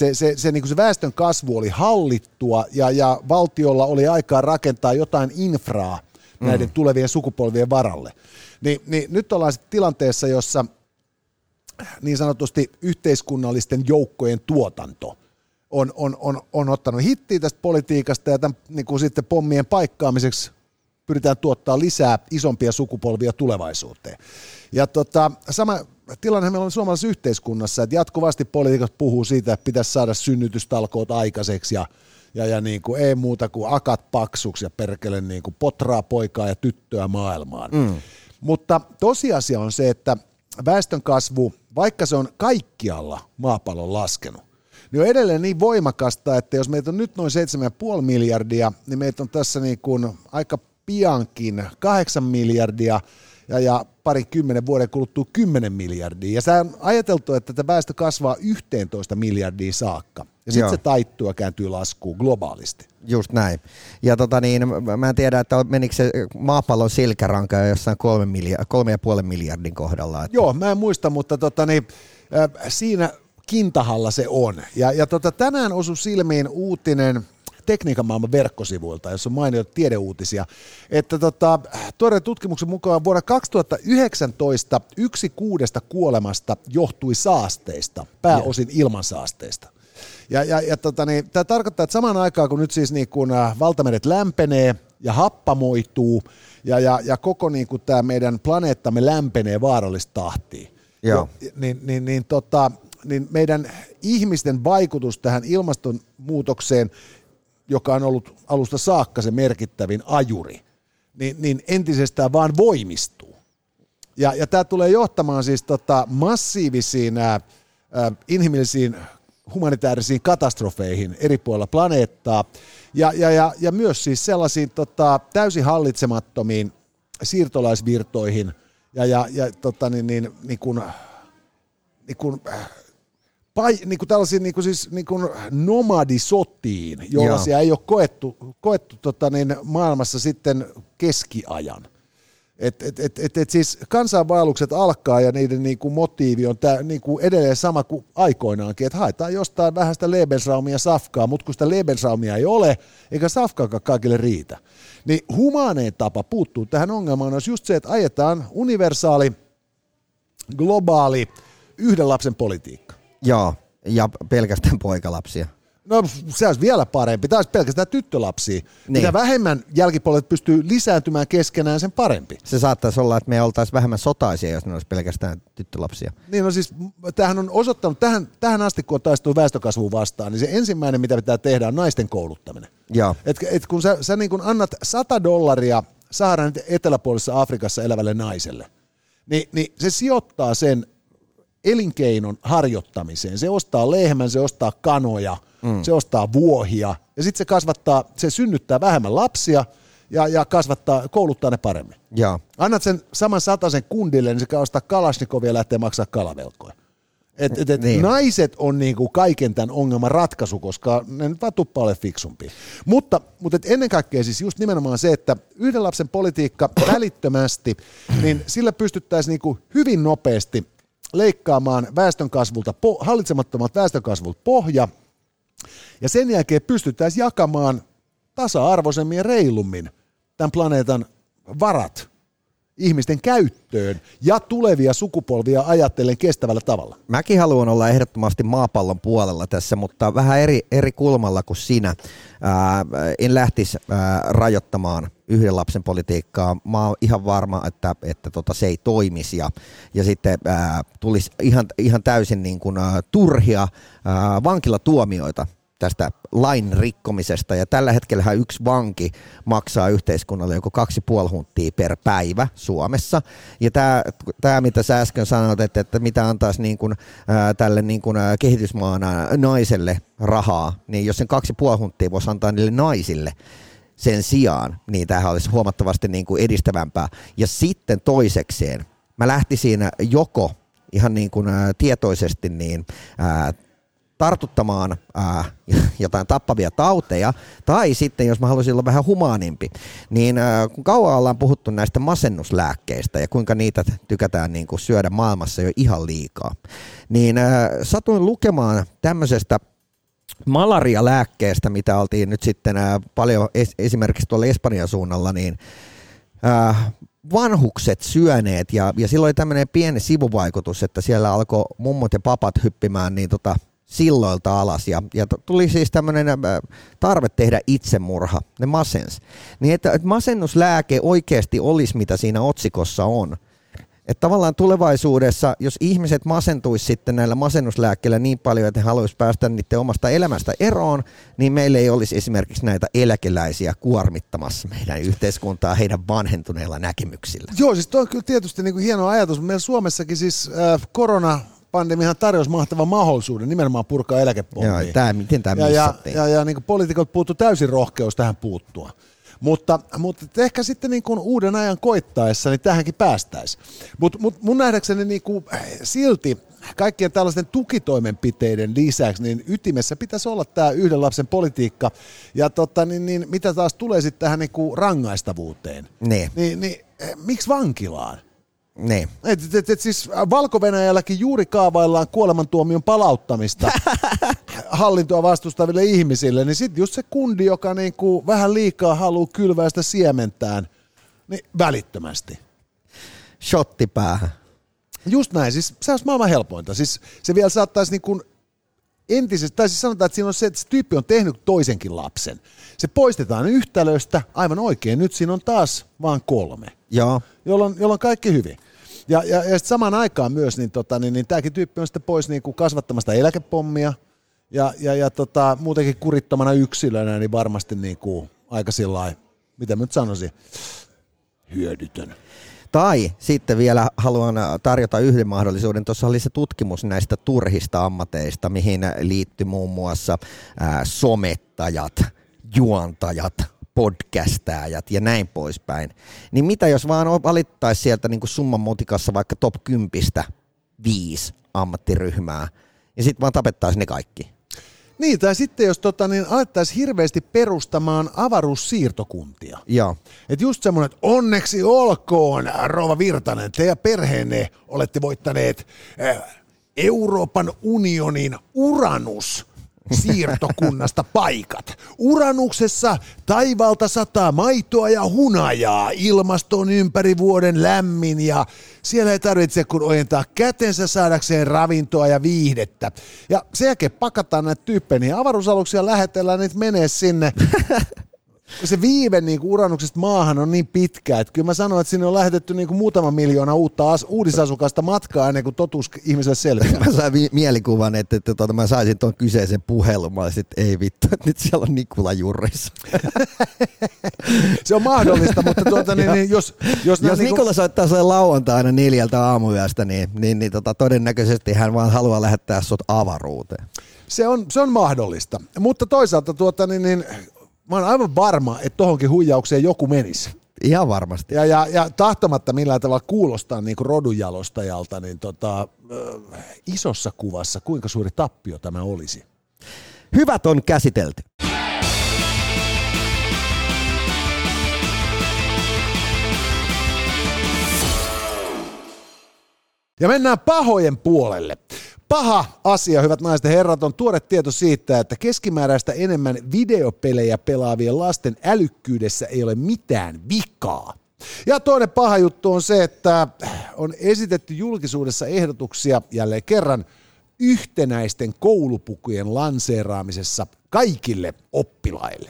se väestön kasvu oli hallittua ja valtiolla oli aikaa rakentaa jotain infraa näiden tulevien sukupolvien varalle, niin nyt ollaan sitten tilanteessa, jossa niin sanotusti yhteiskunnallisten joukkojen tuotanto on ottanut hittiä tästä politiikasta ja tämän niin kuin sitten pommien paikkaamiseksi pyritään tuottaa lisää isompia sukupolvia tulevaisuuteen. Ja sama tilanne meillä on suomalaisessa yhteiskunnassa, että jatkuvasti poliitikot puhuu siitä, että pitäisi saada synnytystalkoot aikaiseksi ja niin kuin ei muuta kuin akat paksuksi ja perkele niin kuin potraa poikaa ja tyttöä maailmaan. Mm. Mutta tosiasia on se, että väestönkasvu, vaikka se on kaikkialla maapallon laskenut, niin on edelleen niin voimakasta, että jos meitä on nyt noin 7,5 miljardia, niin meitä on tässä niin kuin aika piankin 8 miljardia ja pari 10 vuoden kuluttua 10 miljardia. Ja sä on ajateltu, että tätä väestö kasvaa 11 miljardia saakka. Ja sitten se taittuu ja kääntyy laskuun globaalisti. Just näin. Ja mä en tiedä, että menikö se maapallon selkäranka jossain 3,5 miljardin kohdalla. Että... Joo, mä en muista, mutta siinä kintahalla se on. Ja tänään osui silmiin uutinen tekniikan maailman verkkosivuilta, jossa on mainittu tiedeuutisia, että tuoreen tutkimuksen mukaan vuonna 2019 1/6 kuolemasta johtui saasteista, pääosin ilmansaasteista. Tämä tarkoittaa, että samaan aikaan kun nyt siis niin kun valtameret lämpenee ja happamoituu ja koko niin kun tämä meidän planeettamme lämpenee vaarallista tahtia, niin meidän ihmisten vaikutus tähän ilmastonmuutokseen, joka on ollut alusta saakka se merkittävin ajuri, niin entisestään vaan voimistuu. Ja tämä tulee johtamaan siis massiivisiin inhimillisiin humanitaarisiin katastrofeihin eri puolilla planeettaa ja myös siis sellaisiin täysin hallitsemattomiin siirtolaisvirtoihin tällaisiin nomadisotiin, jollaisia ei ole koettu maailmassa sitten keskiajan. Siis kansainvaellukset alkaa ja niiden motiivi on edelleen sama kuin aikoinaankin, että haetaan jostain vähän sitä Lebensraumia safkaa, mutta kun sitä Lebensraumia ei ole, eikä safkaakaan kaikille riitä, niin humaaneen tapa puuttuu tähän ongelmaan olisi just se, että ajetaan universaali, globaali, yhden lapsen politiikka. Joo, ja pelkästään poikalapsia. No se olisi vielä parempi, tämä olisi pelkästään tyttölapsia. Niin. Mitä vähemmän jälkipuolet pystyy lisääntymään keskenään, sen parempi. Se saattaisi olla, että me oltaisiin vähemmän sotaisia, jos ne olisi pelkästään tyttölapsia. Niin no siis, tämähän on osoittanut, tähän asti kun on taistunut väestönkasvuun vastaan, niin se ensimmäinen, mitä pitää tehdä, on naisten kouluttaminen. Joo. Et kun sä niin kun annat $100 Saharan eteläpuolisessa Afrikassa elävälle naiselle, niin se sijoittaa sen elinkeinon harjoittamiseen. Se ostaa lehmän, se ostaa kanoja, se ostaa vuohia ja sitten se kasvattaa, se synnyttää vähemmän lapsia ja kasvattaa, kouluttaa ne paremmin. Ja. Annat sen saman satasen kundille, niin se ostaa Kalashnikovia ja lähtee maksaa kalavelkoja. Niin. Naiset on niinku kaiken tämän ongelman ratkaisu, koska ne nyt vaan tuppaa ole fiksumpia. Mutta ennen kaikkea siis just nimenomaan se, että yhden lapsen politiikka välittömästi, niin sillä pystyttäisiin niinku hyvin nopeasti leikkaamaan hallitsemattomat väestönkasvulta pohja, ja sen jälkeen pystyttäisiin jakamaan tasa-arvoisemmin ja reilummin tämän planeetan varat ihmisten käyttöön ja tulevia sukupolvia ajatellen kestävällä tavalla. Mäkin haluan olla ehdottomasti maapallon puolella tässä, mutta vähän eri kulmalla kuin sinä. En lähtisi rajoittamaan yhden lapsen politiikkaa. Mä oon ihan varma, että se ei toimisi ja sitten tulisi ihan täysin niin kuin, turhia vankilatuomioita tästä lain rikkomisesta, ja tällä hetkellä yksi vanki maksaa yhteiskunnalle joko 2,5 huntia per päivä Suomessa, ja tämä mitä sä äsken sanoit, että mitä antaisi niin kuin, tälle niin kuin kehitysmaan naiselle rahaa, niin jos sen 2,5 huntia voisi antaa niille naisille sen sijaan, niin tämähän olisi huomattavasti niin kuin edistävämpää, ja sitten toisekseen, mä lähtisin joko ihan niin kuin tietoisesti niin tartuttamaan jotain tappavia tauteja, tai sitten jos mä haluaisin olla vähän humaanimpi, niin kun kauan ollaan puhuttu näistä masennuslääkkeistä ja kuinka niitä tykätään niin kuin syödä maailmassa jo ihan liikaa, niin satuin lukemaan tämmöisestä malarialääkkeestä, mitä oltiin nyt sitten paljon esimerkiksi tuolla Espanjan suunnalla, niin vanhukset syöneet, ja silloin oli tämmöinen pieni sivuvaikutus, että siellä alkoi mummot ja papat hyppimään niin silloilta alas, ja tuli siis tämmöinen tarve tehdä itsemurha, ne masens. Niin että masennuslääke oikeasti olisi, mitä siinä otsikossa on. Että tavallaan tulevaisuudessa, jos ihmiset masentuisi sitten näillä masennuslääkkeillä niin paljon, että he haluaisivat päästä niiden omasta elämästä eroon, niin meillä ei olisi esimerkiksi näitä eläkeläisiä kuormittamassa meidän yhteiskuntaa heidän vanhentuneilla näkemyksillä. Joo, siis tuo on kyllä tietysti niin kuin hieno ajatus. Meillä Suomessakin siis koronapandemiahan tarjosi mahtavan mahdollisuuden nimenomaan purkaa eläkepommia. Joo, miten tämä missattiin? Ja niin kuin poliitikot puuttu täysin rohkeus tähän puuttua. Mutta ehkä sitten niin kuin uuden ajan koittaessa niin tähänkin päästäisiin. Mut mun nähdäkseni niin kuin silti kaikkien tällaisten tukitoimenpiteiden lisäksi niin ytimessä pitäisi olla tämä yhden lapsen politiikka. Ja mitä taas tulee sitten tähän niin kuin rangaistavuuteen, niin miksi vankilaan? Niin. Siis Valko-Venäjälläkin juuri kaavaillaan kuolemantuomion palauttamista hallintoa vastustaville ihmisille, niin sitten just se kundi, joka niinku vähän liikaa haluaa kylvää sitä siementään, niin välittömästi. Shottipäähän. Just näin, siis se olisi maailman helpointa. Siis se vielä saattaisi niinku entisestään, tai siis sanotaan, että siinä on se, että se tyyppi on tehnyt toisenkin lapsen. Se poistetaan yhtälöstä, aivan oikein, nyt siinä on taas vaan 3. Joo. Jolloin kaikki hyvin. Ja sitten samaan aikaan myös, niin tämäkin tyyppi on sitten pois niin kuin kasvattamasta eläkepommia ja muutenkin kurittomana yksilönä, niin varmasti niin kuin aika sillain, mitä mä nyt sanoisin, hyödytön. Tai sitten vielä haluan tarjota yhden mahdollisuuden. Tuossa oli se tutkimus näistä turhista ammateista, mihin liittyi muun muassa somettajat, juontajat, podcastaajat ja näin poispäin, niin mitä jos vaan valittaisi sieltä niin kuin summan mutikassa vaikka top 10 5 ammattiryhmää, ja sitten vaan tapettaisiin ne kaikki. Niin, tai sitten jos niin alettaisiin hirveästi perustamaan avaruussiirtokuntia. Joo. Et just semmoinen, että onneksi olkoon, rouva Virtanen, te ja perheenne olette voittaneet Euroopan unionin Uranus siirtokunnasta paikat. Uranuksessa taivalta sataa maitoa ja hunajaa. Ilmasto on ympäri vuoden lämmin ja siellä ei tarvitse kun ojentaa kätensä saadakseen ravintoa ja viihdettä. Ja sen jälkeen pakataan näitä tyyppejä niin avaruusaluksia, lähetellään niitä menee sinne. Se viive niin kuin Uranuksesta maahan on niin pitkä, että kyllä mä sanon, että sinne on lähetetty niin kuin muutama miljoona uutta uudisasukasta matkaa ennen kuin totuus ihmiselle selviää. Mä sain mielikuvan, että mä saisin tuon kyseisen puhelun, mä olisin, että ei vittu, että nyt siellä on Nikula jurrissa. Se on mahdollista, mutta jos Nikula soittaa sulle lauantaina 4 aamuyöstä, niin todennäköisesti hän vaan haluaa lähettää sut avaruuteen. Se on mahdollista, mutta toisaalta mä oon aivan varma, että tohonkin huijaukseen joku menisi. Ihan varmasti. Ja tahtomatta millään tavalla kuulostaa niin kuin rodunjalostajalta, niin isossa kuvassa kuinka suuri tappio tämä olisi. Hyvät on käsitelty. Ja mennään pahojen puolelle. Paha asia, hyvät naiset ja herrat, on tuore tieto siitä, että keskimääräistä enemmän videopelejä pelaavien lasten älykkyydessä ei ole mitään vikaa. Ja toinen paha juttu on se, että on esitetty julkisuudessa ehdotuksia jälleen kerran yhtenäisten koulupukujen lanseeraamisessa kaikille oppilaille.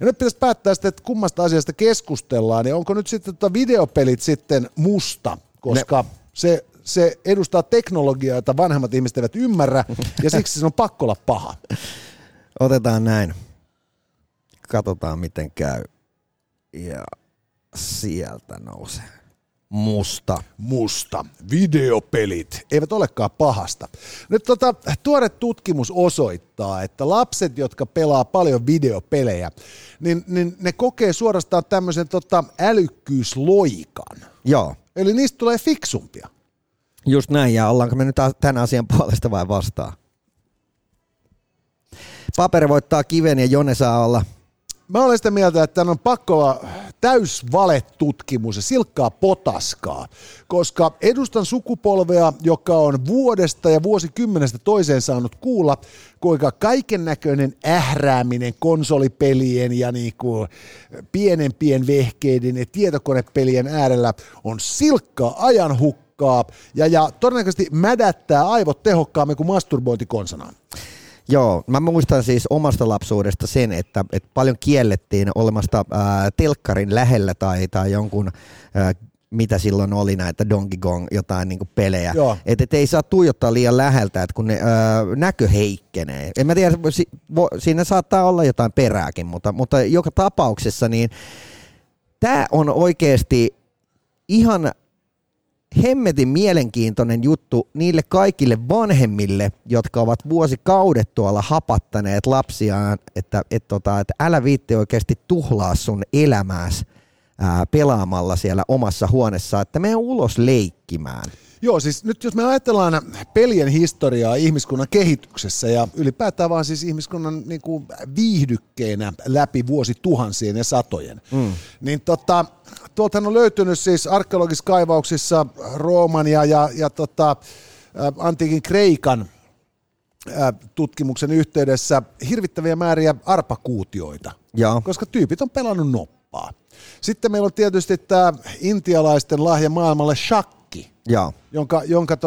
Ja nyt pitäisi päättää sitten, että kummasta asiasta keskustellaan, ja onko nyt sitten videopelit sitten musta, koska se edustaa teknologiaa, jota vanhemmat ihmiset eivät ymmärrä, ja siksi se on pakko olla paha. Otetaan näin. Katsotaan, miten käy. Ja sieltä nousee. Musta. Videopelit eivät olekaan pahasta. Nyt tuore tutkimus osoittaa, että lapset, jotka pelaa paljon videopelejä, niin ne kokee suorastaan tämmöisen älykkyysloikan. Joo. Eli niistä tulee fiksumpia. Just näin, ja ollaanko me nyt tämän asian puolesta vai vastaan? Paperi voittaa kiven ja Jone saa olla. Mä olen sitä mieltä, että tämän on pakko olla täysvaletutkimus ja silkkaa potaskaa, koska edustan sukupolvea, joka on vuodesta ja vuosikymmenestä toiseen saanut kuulla, kuinka kaikennäköinen ährääminen konsolipelien ja niinku pienempien vehkeiden ja tietokonepelien äärellä on silkkaa ajanhukkaa. Ja todennäköisesti mädättää aivot tehokkaammin kuin masturbointi konsanaan. Joo, mä muistan siis omasta lapsuudesta sen, että paljon kiellettiin olemasta telkkarin lähellä tai jonkun mitä silloin oli näitä Donkey Kong jotain niinku pelejä. Että et ei saa tuijottaa liian läheltä, että kun ne, näkö heikkenee. En mä tiedä, siinä saattaa olla jotain perääkin, mutta joka tapauksessa niin tää on oikeesti ihan hemmetin mielenkiintoinen juttu niille kaikille vanhemmille, jotka ovat vuosikaudet tuolla hapattaneet lapsiaan, että älä viitti oikeasti tuhlaa sun elämääsi pelaamalla siellä omassa huoneessa, että mene ulos leikkimään. Joo, siis nyt jos me ajatellaan pelien historiaa ihmiskunnan kehityksessä ja ylipäätään vaan siis ihmiskunnan niin kuin viihdykkeenä läpi vuosituhansien ja satojen, niin tuoltahan on löytynyt siis arkeologisissa kaivauksissa Rooman ja antiikin Kreikan tutkimuksen yhteydessä hirvittäviä määriä arpakuutioita, koska tyypit on pelannut noppaa. Sitten meillä on tietysti tämä intialaisten lahja maailmalle shakki. Jaa. jonka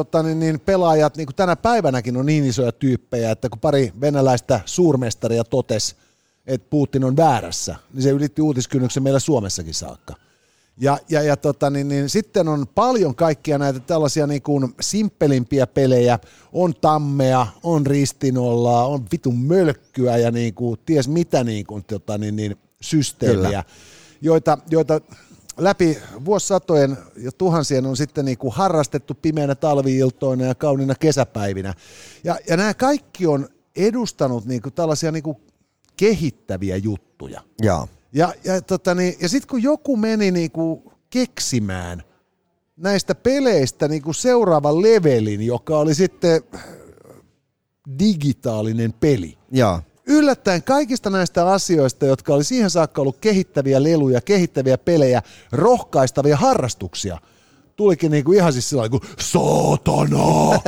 pelaajat niin kuin tänä päivänäkin on niin isoja tyyppejä, että kun pari venäläistä suurmestaria totesi, että Putin on väärässä, niin se ylitti uutiskynnyksen meillä Suomessakin saakka. Ja sitten on paljon kaikkia näitä tällaisia niin kuin simppelimpiä pelejä, on tammea, on ristinollaa, on vitun mölkkyä ja niin kuin ties mitä niin kuin systeemiä, joita läpi vuosisatojen ja tuhansien on sitten niin kuin harrastettu pimeänä talvi-iltoina ja kauniina kesäpäivinä. Ja nämä kaikki on edustanut niin kuin tällaisia niin kuin kehittäviä juttuja. Ja sitten kun joku meni niin kuin keksimään näistä peleistä niin kuin seuraavan levelin, joka oli sitten digitaalinen peli. Yllättäen kaikista näistä asioista, jotka oli siihen saakka ollut kehittäviä leluja, kehittäviä pelejä, rohkaistavia harrastuksia, tulikin niinku ihan siis sillä lailla, saatanaa!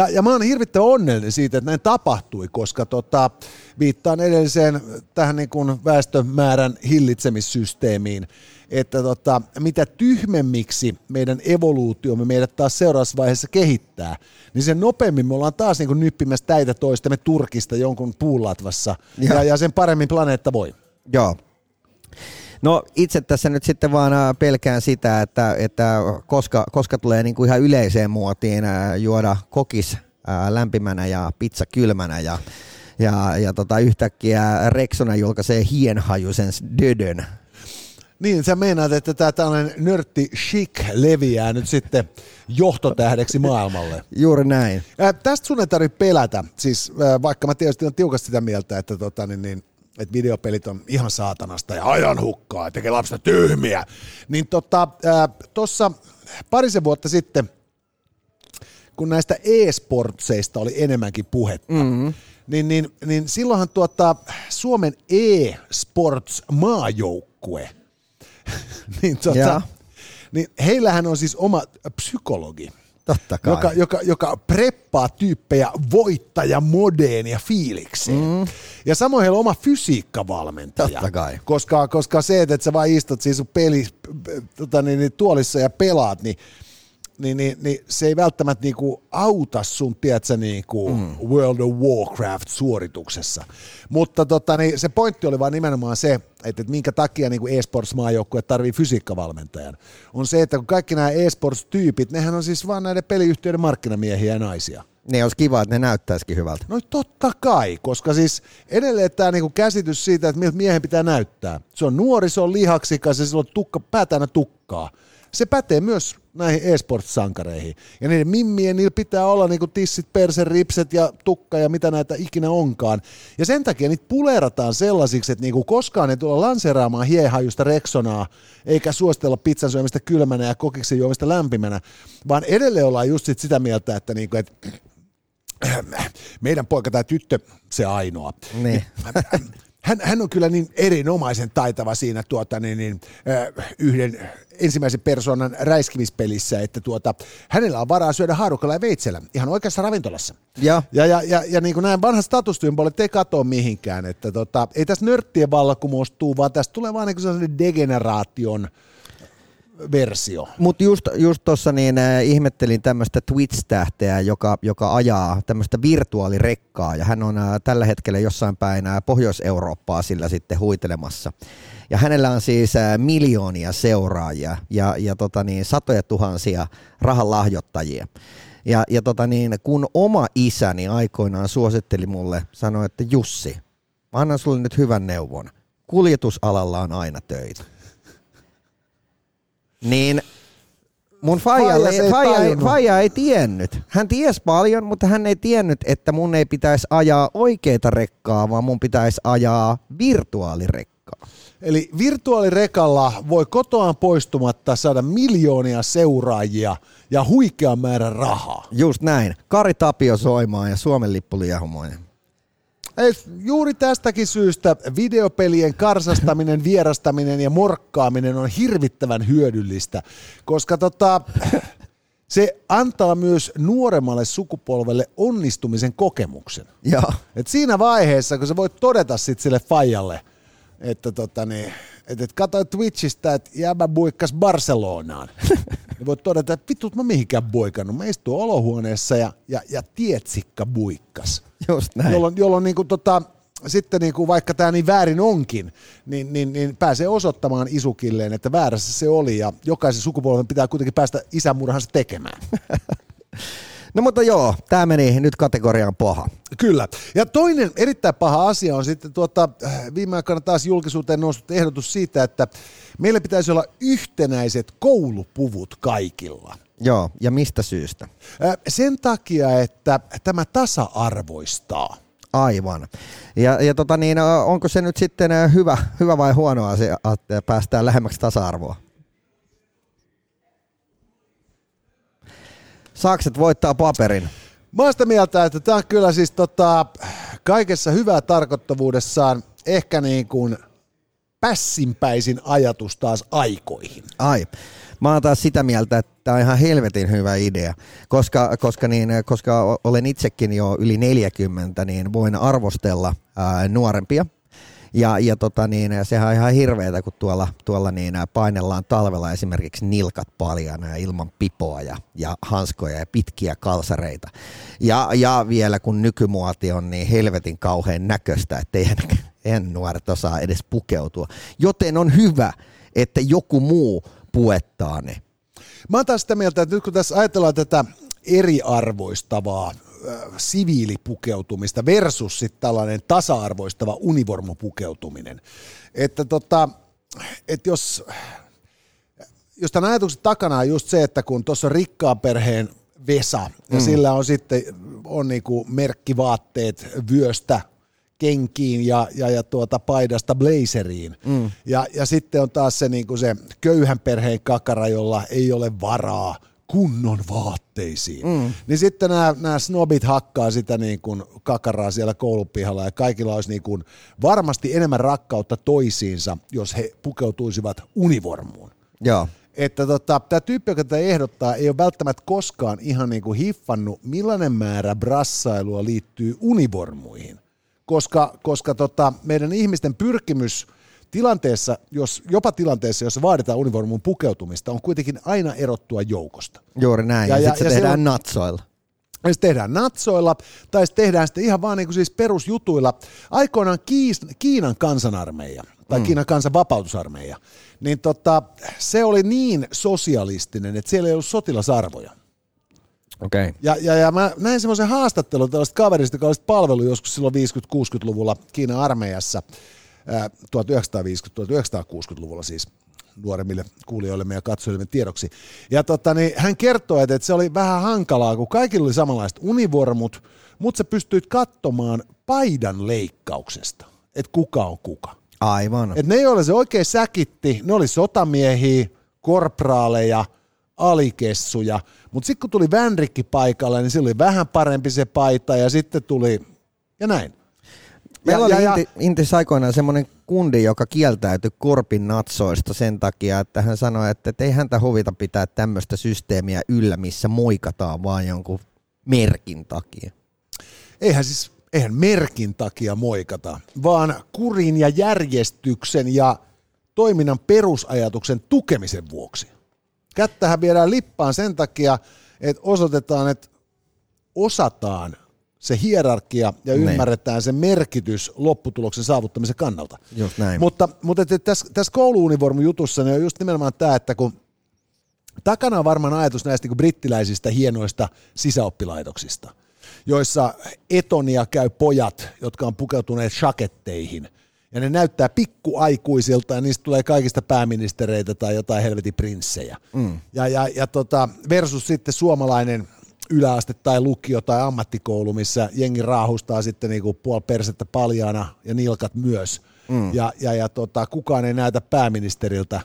Ja mä oon hirvittävän onnellinen siitä, että näin tapahtui, koska viittaan edelliseen tähän niin kuin väestömäärän hillitsemissysteemiin, että mitä tyhmemmiksi meidän evoluutiomme meidät taas seuraavassa vaiheessa kehittää, niin sen nopeammin me ollaan taas niin kuin nyppimässä täitä toistamme Turkista jonkun puulatvassa ja sen paremmin planeetta voi. Joo. No itse tässä nyt sitten vaan pelkään sitä, että koska tulee niin kuin ihan yleiseen muotiin juoda kokis lämpimänä ja pizza kylmänä ja yhtäkkiä Rexona julkaisee hienhajuisen dödön. Niin, sä meinaat, että tämä tällainen nörtti chic leviää nyt sitten johtotähdeksi maailmalle. Juuri näin. Tästä sun ei tarvitse pelätä, siis vaikka mä tietysti olen tiukasti sitä mieltä, että että videopelit on ihan saatanasta ja ajan hukkaa ja tekee lapsista tyhmiä. Niin tuossa parisen vuotta sitten, kun näistä e-sportseista oli enemmänkin puhetta, niin silloinhan Suomen e-sports-maajoukkue, niin heillähän on siis oma psykologi, joka preppaa tyyppejä voittajamodeen ja fiilikseen. Ja samoin heillä on oma fysiikkavalmentaja, koska se, että sä vaan istut siis tuolissa ja pelaat, niin se ei välttämättä niinku auta sun, tiedätkö, niinku World of Warcraft-suorituksessa. Mutta se pointti oli vaan nimenomaan se, että minkä takia niinku e-sports-maajoukkueet tarvii fysiikkavalmentajan, on se, että kun kaikki nämä e-sports-tyypit, nehän on siis vaan näiden peliyhtiöiden markkinamiehiä ja naisia. Ne olisi kiva, että ne näyttäisikin hyvältä. No totta kai, koska siis edelleen tämä niinku käsitys siitä, että miltä miehen pitää näyttää. Se on nuori, se on lihaksikas ja sillä on päätänä tukkaa. Se pätee myös näihin e-sports-sankareihin. Ja niiden mimmien, niillä pitää olla niinku tissit, perse, ripset ja tukka ja mitä näitä ikinä onkaan. Ja sen takia niitä puleerataan sellaisiksi, että niinku koskaan ei tulla lanseeraamaan hiehajusta Rexonaa, eikä suostella pizzan syömistä kylmänä ja kokiksen juomista lämpimänä, vaan edelleen ollaan just sitä mieltä, että niinku, et, meidän poika tai tyttö, se ainoa. Ne. Hän on kyllä niin erinomaisen taitava siinä yhden ensimmäisen persoonan räiskimispelissä, että hänellä on varaa syödä haarukalla ja veitsellä ihan oikeassa ravintolassa. Ja niin kuin näin vanhat statussymbolit ei katoa mihinkään, että ei tässä nörttien vallankumous tuu, vaan tästä tulee vaan niin kuin sellainen degeneraation versio. Mutta just tuossa niin ihmettelin tämmöistä Twitch-tähteä, joka ajaa tämmöistä virtuaalirekkaa, ja hän on tällä hetkellä jossain päin Pohjois-Eurooppaa sillä sitten huitelemassa. Ja hänellä on siis miljoonia seuraajia ja satoja tuhansia rahan lahjoittajia. Ja kun oma isäni aikoinaan suositteli mulle, sanoi, että Jussi, mä annan sulle nyt hyvän neuvon. Kuljetusalalla on aina töitä. Niin mun faija ei tiennyt. Hän tiesi paljon, mutta hän ei tiennyt, että mun ei pitäisi ajaa oikeita rekkaa, vaan mun pitäisi ajaa virtuaalirekkaa. Eli virtuaalirekalla voi kotoaan poistumatta saada miljoonia seuraajia ja huikean määrän rahaa. Just näin. Kari Tapio soimaan ja Suomen lippu liehumoinen. Juuri tästäkin syystä videopelien karsastaminen, vierastaminen ja morkkaaminen on hirvittävän hyödyllistä, koska se antaa myös nuoremmalle sukupolvelle onnistumisen kokemuksen. Et siinä vaiheessa, kun sä voit todeta sit sille faijalle, että katsoin Twitchistä, että jäbä buikkas Barcelonaan. Ja voit todeta, että vittu, mä mihinkään buikannut. Mä istuin olohuoneessa ja tietsikka buikkas. Just näin. Jolloin sitten vaikka tämä niin väärin onkin, niin pääsee osoittamaan isukilleen, että väärässä se oli. Ja jokaisen sukupolven pitää kuitenkin päästä isänmurhansa tekemään. No mutta joo, tämä meni nyt kategoriaan paha. Kyllä. Ja toinen erittäin paha asia on sitten viime aikana taas julkisuuteen noussut ehdotus siitä, että meillä pitäisi olla yhtenäiset koulupuvut kaikilla. Joo, ja mistä syystä? Sen takia, että tämä tasa-arvoistaa. Aivan. Ja onko se nyt sitten hyvä vai huono asia, että päästään lähemmäksi tasa-arvoa? Sakset voittaa paperin. Mä oon sitä mieltä, että tämä on kyllä siis kaikessa hyvää tarkoittavuudessaan ehkä niin kuin pässinpäisin ajatus taas aikoihin. Ai, mä oon taas sitä mieltä, että tämä on ihan helvetin hyvä idea, koska olen itsekin jo yli 40, niin voin arvostella nuorempia. Ja sehän on ihan hirveetä, kun tuolla niin painellaan talvella esimerkiksi nilkat paljana ja ilman pipoa ja hanskoja ja pitkiä kalsareita. Ja vielä kun nykymuoti on niin helvetin kauhean näköistä, että eihän nuoret osaa edes pukeutua. Joten on hyvä, että joku muu puettaa ne. Mä oon taas sitä mieltä, että nyt kun tässä ajatellaan tätä eriarvoistavaa siviilipukeutumista versus sitten tällainen tasa-arvoistava univormupukeutuminen. Että että jos tämän ajatuksen takana on just se, että kun tuossa on rikkaan perheen vesa, ja sillä on sitten niinku merkkivaatteet vyöstä kenkiin ja paidasta blazeriin. Ja sitten on taas se, niinku se köyhän perheen kakara, jolla ei ole varaa kunnon vaatteisiin. Niin sitten nämä snobit hakkaa sitä niin kuin kakaraa siellä koulupihalla, ja kaikilla olisi niin kuin varmasti enemmän rakkautta toisiinsa, jos he pukeutuisivat univormuun. Joo. Että tämä tyyppi, joka tätä ehdottaa, ei ole välttämättä koskaan ihan niin kuin hiffannut, millainen määrä brassailua liittyy univormuihin. Koska meidän ihmisten pyrkimys tilanteessa, jossa vaaditaan univormuun pukeutumista, on kuitenkin aina erottua joukosta. Juuri näin, ja sitten tehdään natsoilla. Ja sitten tehdään natsoilla, tai sitten tehdään sitten ihan vaan niin siis perusjutuilla. Aikoinaan Kiinan kansanarmeija, tai Kiinan kansan vapautusarmeija, niin se oli niin sosialistinen, että siellä ei ollut sotilasarvoja. Okay. Ja mä näin semmoisen haastattelun tällaista kaverista, joka olisi palvelu joskus silloin 50-60-luvulla Kiinan armeijassa, 1950-1960-luvulla siis nuoremmille kuulijoillemme ja katsojillemme tiedoksi. Ja hän kertoi, että se oli vähän hankalaa, kun kaikilla oli samanlaiset univormut, mutta sä pystyit katsomaan paidan leikkauksesta, että kuka on kuka. Aivan. Että ne, joille se oikein säkitti, ne oli sotamiehiä, korpraaleja, alikessuja, mutta sitten kun tuli vänrikki paikalle, niin sillä oli vähän parempi se paita ja sitten tuli, ja näin. Meillä oli Intissä aikoinaan semmoinen kundi, joka kieltäytyi korpin natsoista sen takia, että hän sanoi, että ei häntä huvita pitää tämmöistä systeemiä yllä, missä moikataan vaan jonkun merkin takia. Eihän merkin takia moikata, vaan kurin ja järjestyksen ja toiminnan perusajatuksen tukemisen vuoksi. Kättähän viedään lippaan sen takia, että osoitetaan, että osataan se hierarkia ja ymmärretään se merkitys lopputuloksen saavuttamisen kannalta. Just näin. Mutta tässä kouluunivormujutussa niin on just nimenomaan tämä, että kun takana on varmaan ajatus näistä niin kuin brittiläisistä hienoista sisäoppilaitoksista, joissa Etonia käy pojat, jotka on pukeutuneet shaketteihin, ja ne näyttää pikkuaikuisilta, ja niistä tulee kaikista pääministereitä tai jotain helvetin prinssejä. Mm. Versus sitten suomalainen yläaste tai lukio tai ammattikoulu, missä jengi raahustaa sitten niinku puoli persettä paljaana ja nilkat myös. Mm. Kukaan ei näytä pääministeriltä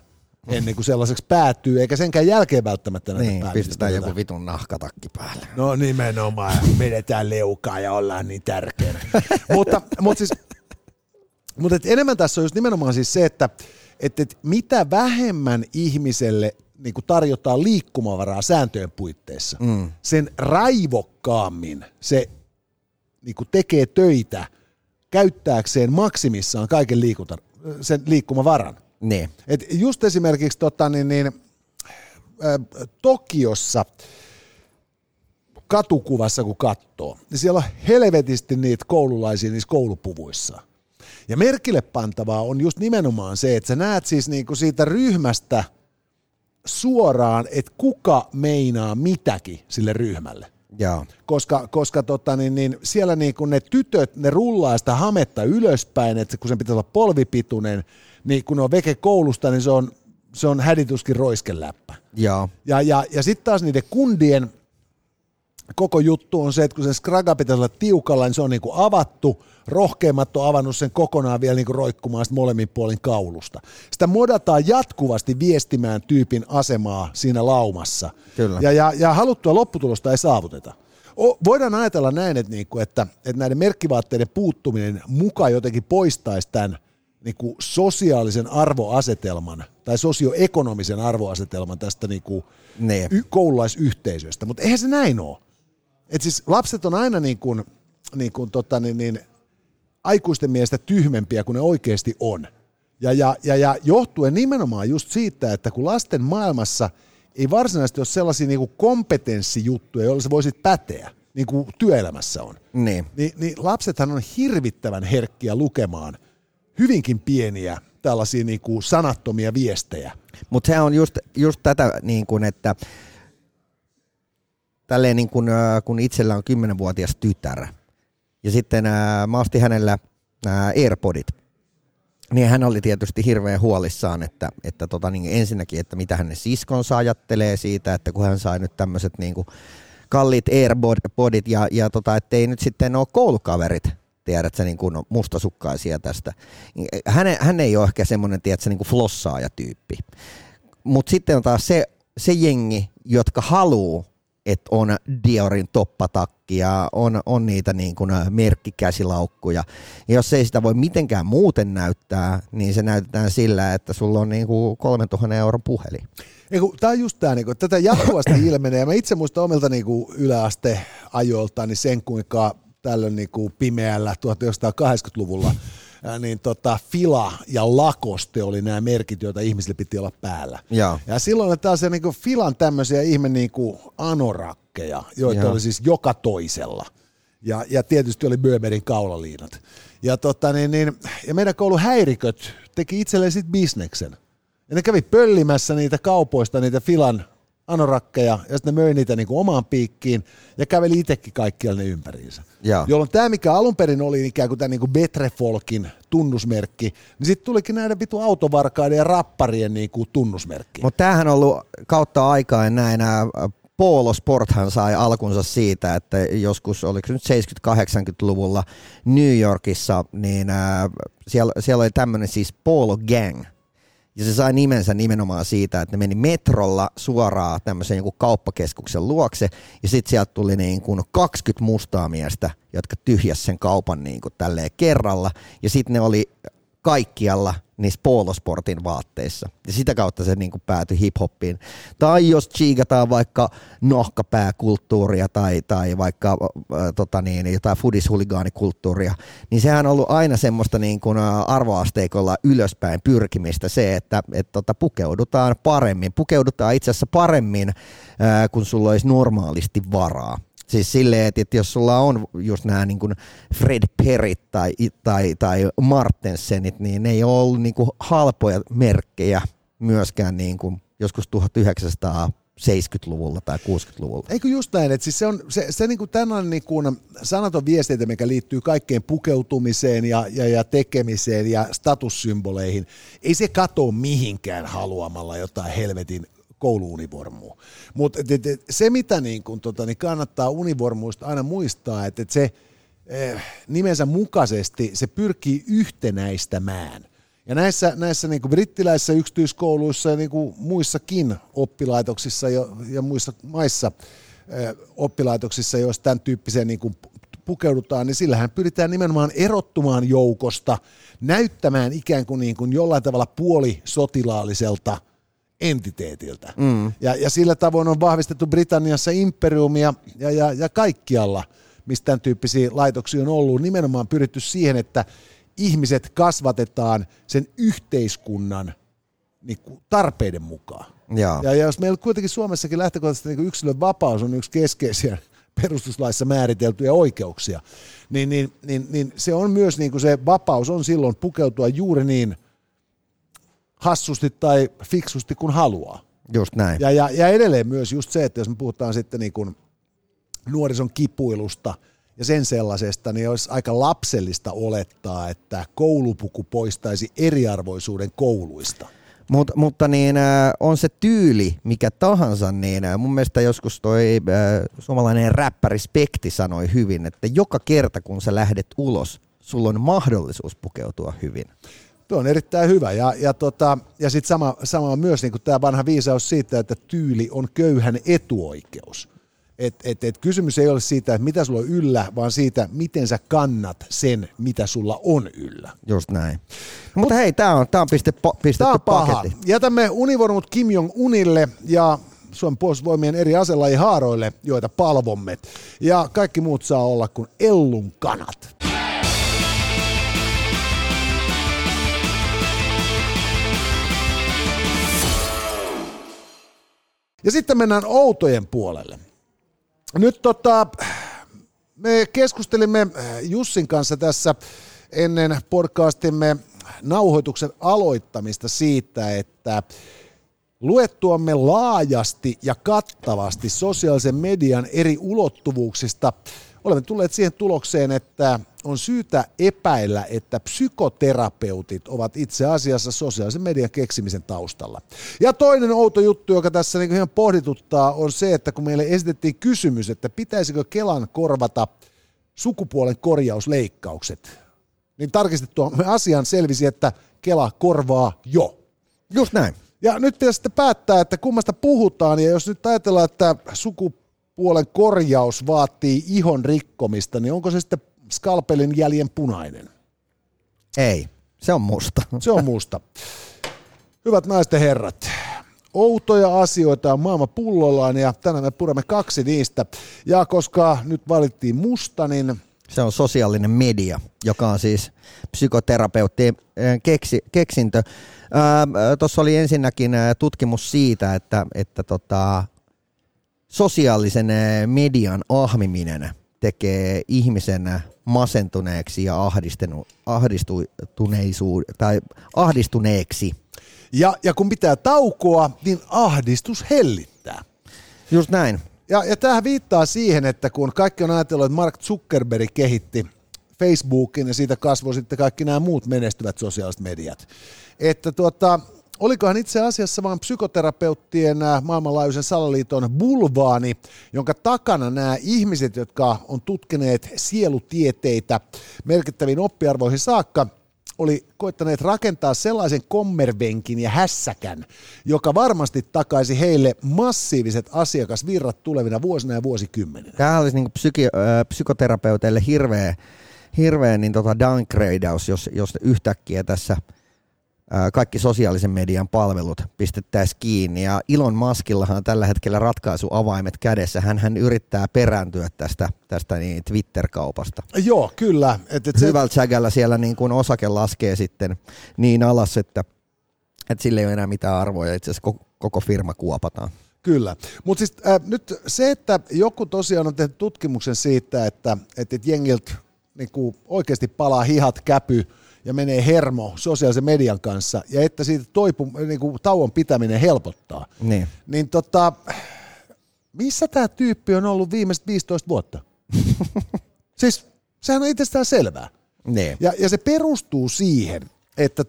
ennen kuin sellaiseksi päätyy, eikä senkään jälkeen välttämättä näitä pääministeriltä. Niin, pistetään joku vitun nahkatakki päälle. No nimenomaan, vedetään leukaa ja ollaan niin tärkeänä. Mutta enemmän tässä on just nimenomaan siis se, että mitä vähemmän ihmiselle niin kuin tarjotaan liikkumavaraa sääntöjen puitteissa, sen raivokkaammin se niin kuin tekee töitä käyttääkseen maksimissaan kaiken sen liikkumavaran. Ne. Et just esimerkiksi Tokiossa katukuvassa kun katsoo, niin siellä on helvetisti niitä koululaisia niissä koulupuvuissa. Ja merkille pantavaa on just nimenomaan se, että sä näet siis niinku siitä ryhmästä suoraan, että kuka meinaa mitäkin sille ryhmälle. Jaa. Koska siellä niinku ne tytöt, ne rullaa sitä hametta ylöspäin, että kun sen pitää olla polvipituinen, niin kun ne on veke koulusta, niin se on hädituskin roiskeläppä. Jaa. Ja sitten taas niiden kundien koko juttu on se, että kun se skraga pitäisi olla tiukalla, niin se on niinku avattu, rohkeimmat on avannut sen kokonaan vielä niinku roikkumaan molemmin puolin kaulusta. Sitä modataan jatkuvasti viestimään tyypin asemaa siinä laumassa. Kyllä. Ja haluttua lopputulosta ei saavuteta. Voidaan ajatella näin, että näiden merkkivaatteiden puuttuminen muka jotenkin poistaisi tämän niinku sosiaalisen arvoasetelman tai sosioekonomisen arvoasetelman tästä niinku koululaisyhteisöstä, mutta eihän se näin ole. Et siis lapset on aina aikuisten mielestä tyhmempiä kuin ne oikeasti on. Ja johtuen nimenomaan just siitä, että kun lasten maailmassa ei varsinaisesti ole sellaisia niinku kompetenssijuttuja, joilla sä voisit päteä, niin kuin työelämässä on, niin lapsethan on hirvittävän herkkiä lukemaan hyvinkin pieniä tällaisia niinku sanattomia viestejä. Mutta se on just tätä, niinku, että tälleen niin kun itsellä on 10-vuotias tytär, ja sitten mä ostin hänellä AirPodit, niin hän oli tietysti hirveän huolissaan, että niin ensinnäkin, että mitä hänen siskonsa ajattelee siitä, että kun hän sai nyt tämmöiset niin kuin kalliit AirPodit, ja ettei nyt sitten ole koulukaverit, tiedätkö, niin kuin mustasukkaisia tästä. Hän ei ole ehkä semmoinen, tiedätkö, niin kuin flossaajatyyppi. Mutta sitten on taas se jengi, jotka haluaa, että on Diorin toppatakki ja on niitä niin kuin merkkikäsilaukkuja. Ja jos ei sitä voi mitenkään muuten näyttää, niin se näytetään sillä, että sulla on niin kuin 3 000 euron puhelin. Tämä on just tämä, että tätä jatkuvasti ilmenee. Ja mä itse muistan omilta niin kuin yläasteajoiltaan niin sen, kuinka tällöin niin kuin pimeällä 1980-luvulla niin Fila ja Lakoste oli nämä merkit, joita ihmisille piti olla päällä. Ja silloin oli taas niin kuin Filan tämmöisiä ihme niin kuin anorakkeja, joita oli siis joka toisella. Ja tietysti oli Böhmerin kaulaliinat. Ja meidän koulun häiriköt teki itselleen sitten bisneksen. Ja ne kävi pöllimässä niitä kaupoista, niitä Filan anorakkeja, ja sitten ne möi niitä niin kuin omaan piikkiin ja käveli itsekin kaikkialle ne ympäriinsä. Jaa. Jolloin tämä, mikä alun perin oli ikään kuin tämä niin kuin Betrefolkin tunnusmerkki, niin sitten tulikin näiden vitu autovarkaiden ja rapparien niin kuin tunnusmerkki. Mutta tämähän on ollut kautta aikaa näinä. Polo Sporthan sai alkunsa siitä, että joskus, oliko nyt 70-80-luvulla New Yorkissa, niin siellä oli tämmöinen siis Polo Gang. Ja se sai nimensä nimenomaan siitä, että ne meni metrolla suoraan tämmöisen jonkun kauppakeskuksen luokse, ja sitten sieltä tuli niin kuin 20 mustaa miestä, jotka tyhjäs sen kaupan niin kuin tälleen kerralla, ja sitten ne oli kaikkialla niissä poolosportin vaatteissa. Ja sitä kautta se niin kuin päätyi hiphoppiin. Tai jos chiikataan vaikka nahkapääkulttuuria tai vaikka jotain fudishuligaanikulttuuria, niin sehän on ollut aina semmoista niin kuin arvoasteikolla ylöspäin pyrkimistä se, että pukeudutaan paremmin. Pukeudutaan itse asiassa paremmin, kun sulla olisi normaalisti varaa. Siis silleen, että jos sulla on just nämä niin kuin Fred Perrit tai Martensenit, niin ne ei ole ollut niin kuin halpoja merkkejä myöskään niin kuin joskus 1970-luvulla tai 60-luvulla. Eikö just näin, että siis se on se niin kuin tällainen niin kuin sanaton viestintä, mikä liittyy kaikkeen pukeutumiseen ja tekemiseen ja statussymboleihin. Ei se katoa mihinkään haluamalla jotain helvetin kouluunivormua. Mutta se, mitä niin kun, niin kannattaa univormuista aina muistaa, että se nimensä mukaisesti se pyrkii yhtenäistämään. Ja näissä niin kun brittiläisissä yksityiskouluissa ja niin kun muissakin oppilaitoksissa ja muissa maissa oppilaitoksissa, jos tämän tyyppiseen niin kun pukeudutaan, niin sillähän pyritään nimenomaan erottumaan joukosta, näyttämään ikään kuin, jollain tavalla puolisotilaalliselta entiteetiltä. Ja sillä tavoin on vahvistettu Britanniassa imperiumia ja kaikkialla, mistä tämän tyyppisiä laitoksia on ollut, nimenomaan pyritty siihen, että ihmiset kasvatetaan sen yhteiskunnan niin kuin tarpeiden mukaan. Ja jos meillä kuitenkin Suomessakin lähtökohtaisesti niin kuin yksilön vapaus on yksi keskeisiä perustuslaissa määriteltyjä oikeuksia, niin se on myös niin kuin se vapaus on silloin pukeutua juuri niin hassusti tai fiksusti, kun haluaa. Just näin. Ja edelleen myös just se, että jos me puhutaan sitten niin kuin nuorison kipuilusta ja sen sellaisesta, niin olisi aika lapsellista olettaa, että koulupuku poistaisi eriarvoisuuden kouluista. Mutta niin, on se tyyli mikä tahansa, niin mun mielestä joskus toi suomalainen räppäri Spekti sanoi hyvin, että joka kerta kun sä lähdet ulos, sulla on mahdollisuus pukeutua hyvin. Tuo on erittäin hyvä ja sitten sama on myös niin tämä vanha viisaus siitä, että tyyli on köyhän etuoikeus. Et kysymys ei ole siitä, että mitä sulla on yllä, vaan siitä, miten sä kannat sen, mitä sulla on yllä. Just näin. Mutta hei, tää on pistetty paketti. Jätämme univormut Kim Jong-unille ja Suomen puolustusvoimien eri aselajihaaroille, joita palvomme. Ja kaikki muut saa olla kuin ellun kanat. Ja sitten mennään outojen puolelle. Nyt me keskustelimme Jussin kanssa tässä ennen podcastimme nauhoituksen aloittamista siitä, että luettuamme laajasti ja kattavasti sosiaalisen median eri ulottuvuuksista olemme tulleet siihen tulokseen, että on syytä epäillä, että psykoterapeutit ovat itse asiassa sosiaalisen median keksimisen taustalla. Ja toinen outo juttu, joka tässä niin ihan pohdituttaa, on se, että kun meille esitettiin kysymys, että pitäisikö Kelan korvata sukupuolen korjausleikkaukset, niin tarkistettua asian selvisi, että Kela korvaa jo. Just näin. Ja nyt pitäisi sitten päättää, että kummasta puhutaan, ja jos nyt ajatellaan, että sukupuolen korjaus vaatii ihon rikkomista, niin onko se sitten skalpelin jäljen punainen? Ei, se on musta. Se on musta. Hyvät naiset ja herrat, outoja asioita on maailma pullollaan ja tänään me puramme kaksi niistä. Ja koska nyt valittiin musta, niin se on sosiaalinen media, joka on siis psykoterapeuttien keksintö. Tuossa oli ensinnäkin tutkimus siitä, että sosiaalisen median ahmiminen tekee ihmisen masentuneeksi ja ahdistuneeksi. Ja kun pitää taukoa, niin ahdistus hellittää. Just näin. Ja tämähän viittaa siihen, että kun kaikki on ajatellut, että Mark Zuckerberg kehitti Facebookin ja siitä kasvoi sitten kaikki nämä muut menestyvät sosiaaliset mediat. Että olikohan itse asiassa vaan psykoterapeuttien maailmanlaajuisen salaliiton bulvaani, jonka takana nämä ihmiset, jotka on tutkineet sielutieteitä merkittäviin oppiarvoihin saakka, oli koittaneet rakentaa sellaisen kommervenkin ja hässäkän, joka varmasti takaisi heille massiiviset asiakasvirrat tulevina vuosina ja vuosikymmeninä. Tämä olisi niin kuin psykoterapeuteille hirveä hirveä niin downgradeaus, jos yhtäkkiä tässä kaikki sosiaalisen median palvelut pistettäisiin kiinni. Ja Elon Muskillahan on tällä hetkellä ratkaisuavaimet kädessä. Hän yrittää perääntyä tästä niin Twitter-kaupasta. Joo, kyllä. Hyvältä sägällä siellä niin kuin osake laskee sitten niin alas, että sillä ei ole enää mitään arvoja. Itse asiassa koko firma kuopataan. Kyllä, mutta siis nyt se, että joku tosiaan on tehnyt tutkimuksen siitä, että jengiltä niinku oikeasti palaa hihat käpy ja menee hermo sosiaalisen median kanssa, ja että siitä tauon pitäminen helpottaa, niin missä tämä tyyppi on ollut viimeiset 15 vuotta? Siis sehän on itsestään selvää. Niin. Ja se perustuu siihen, että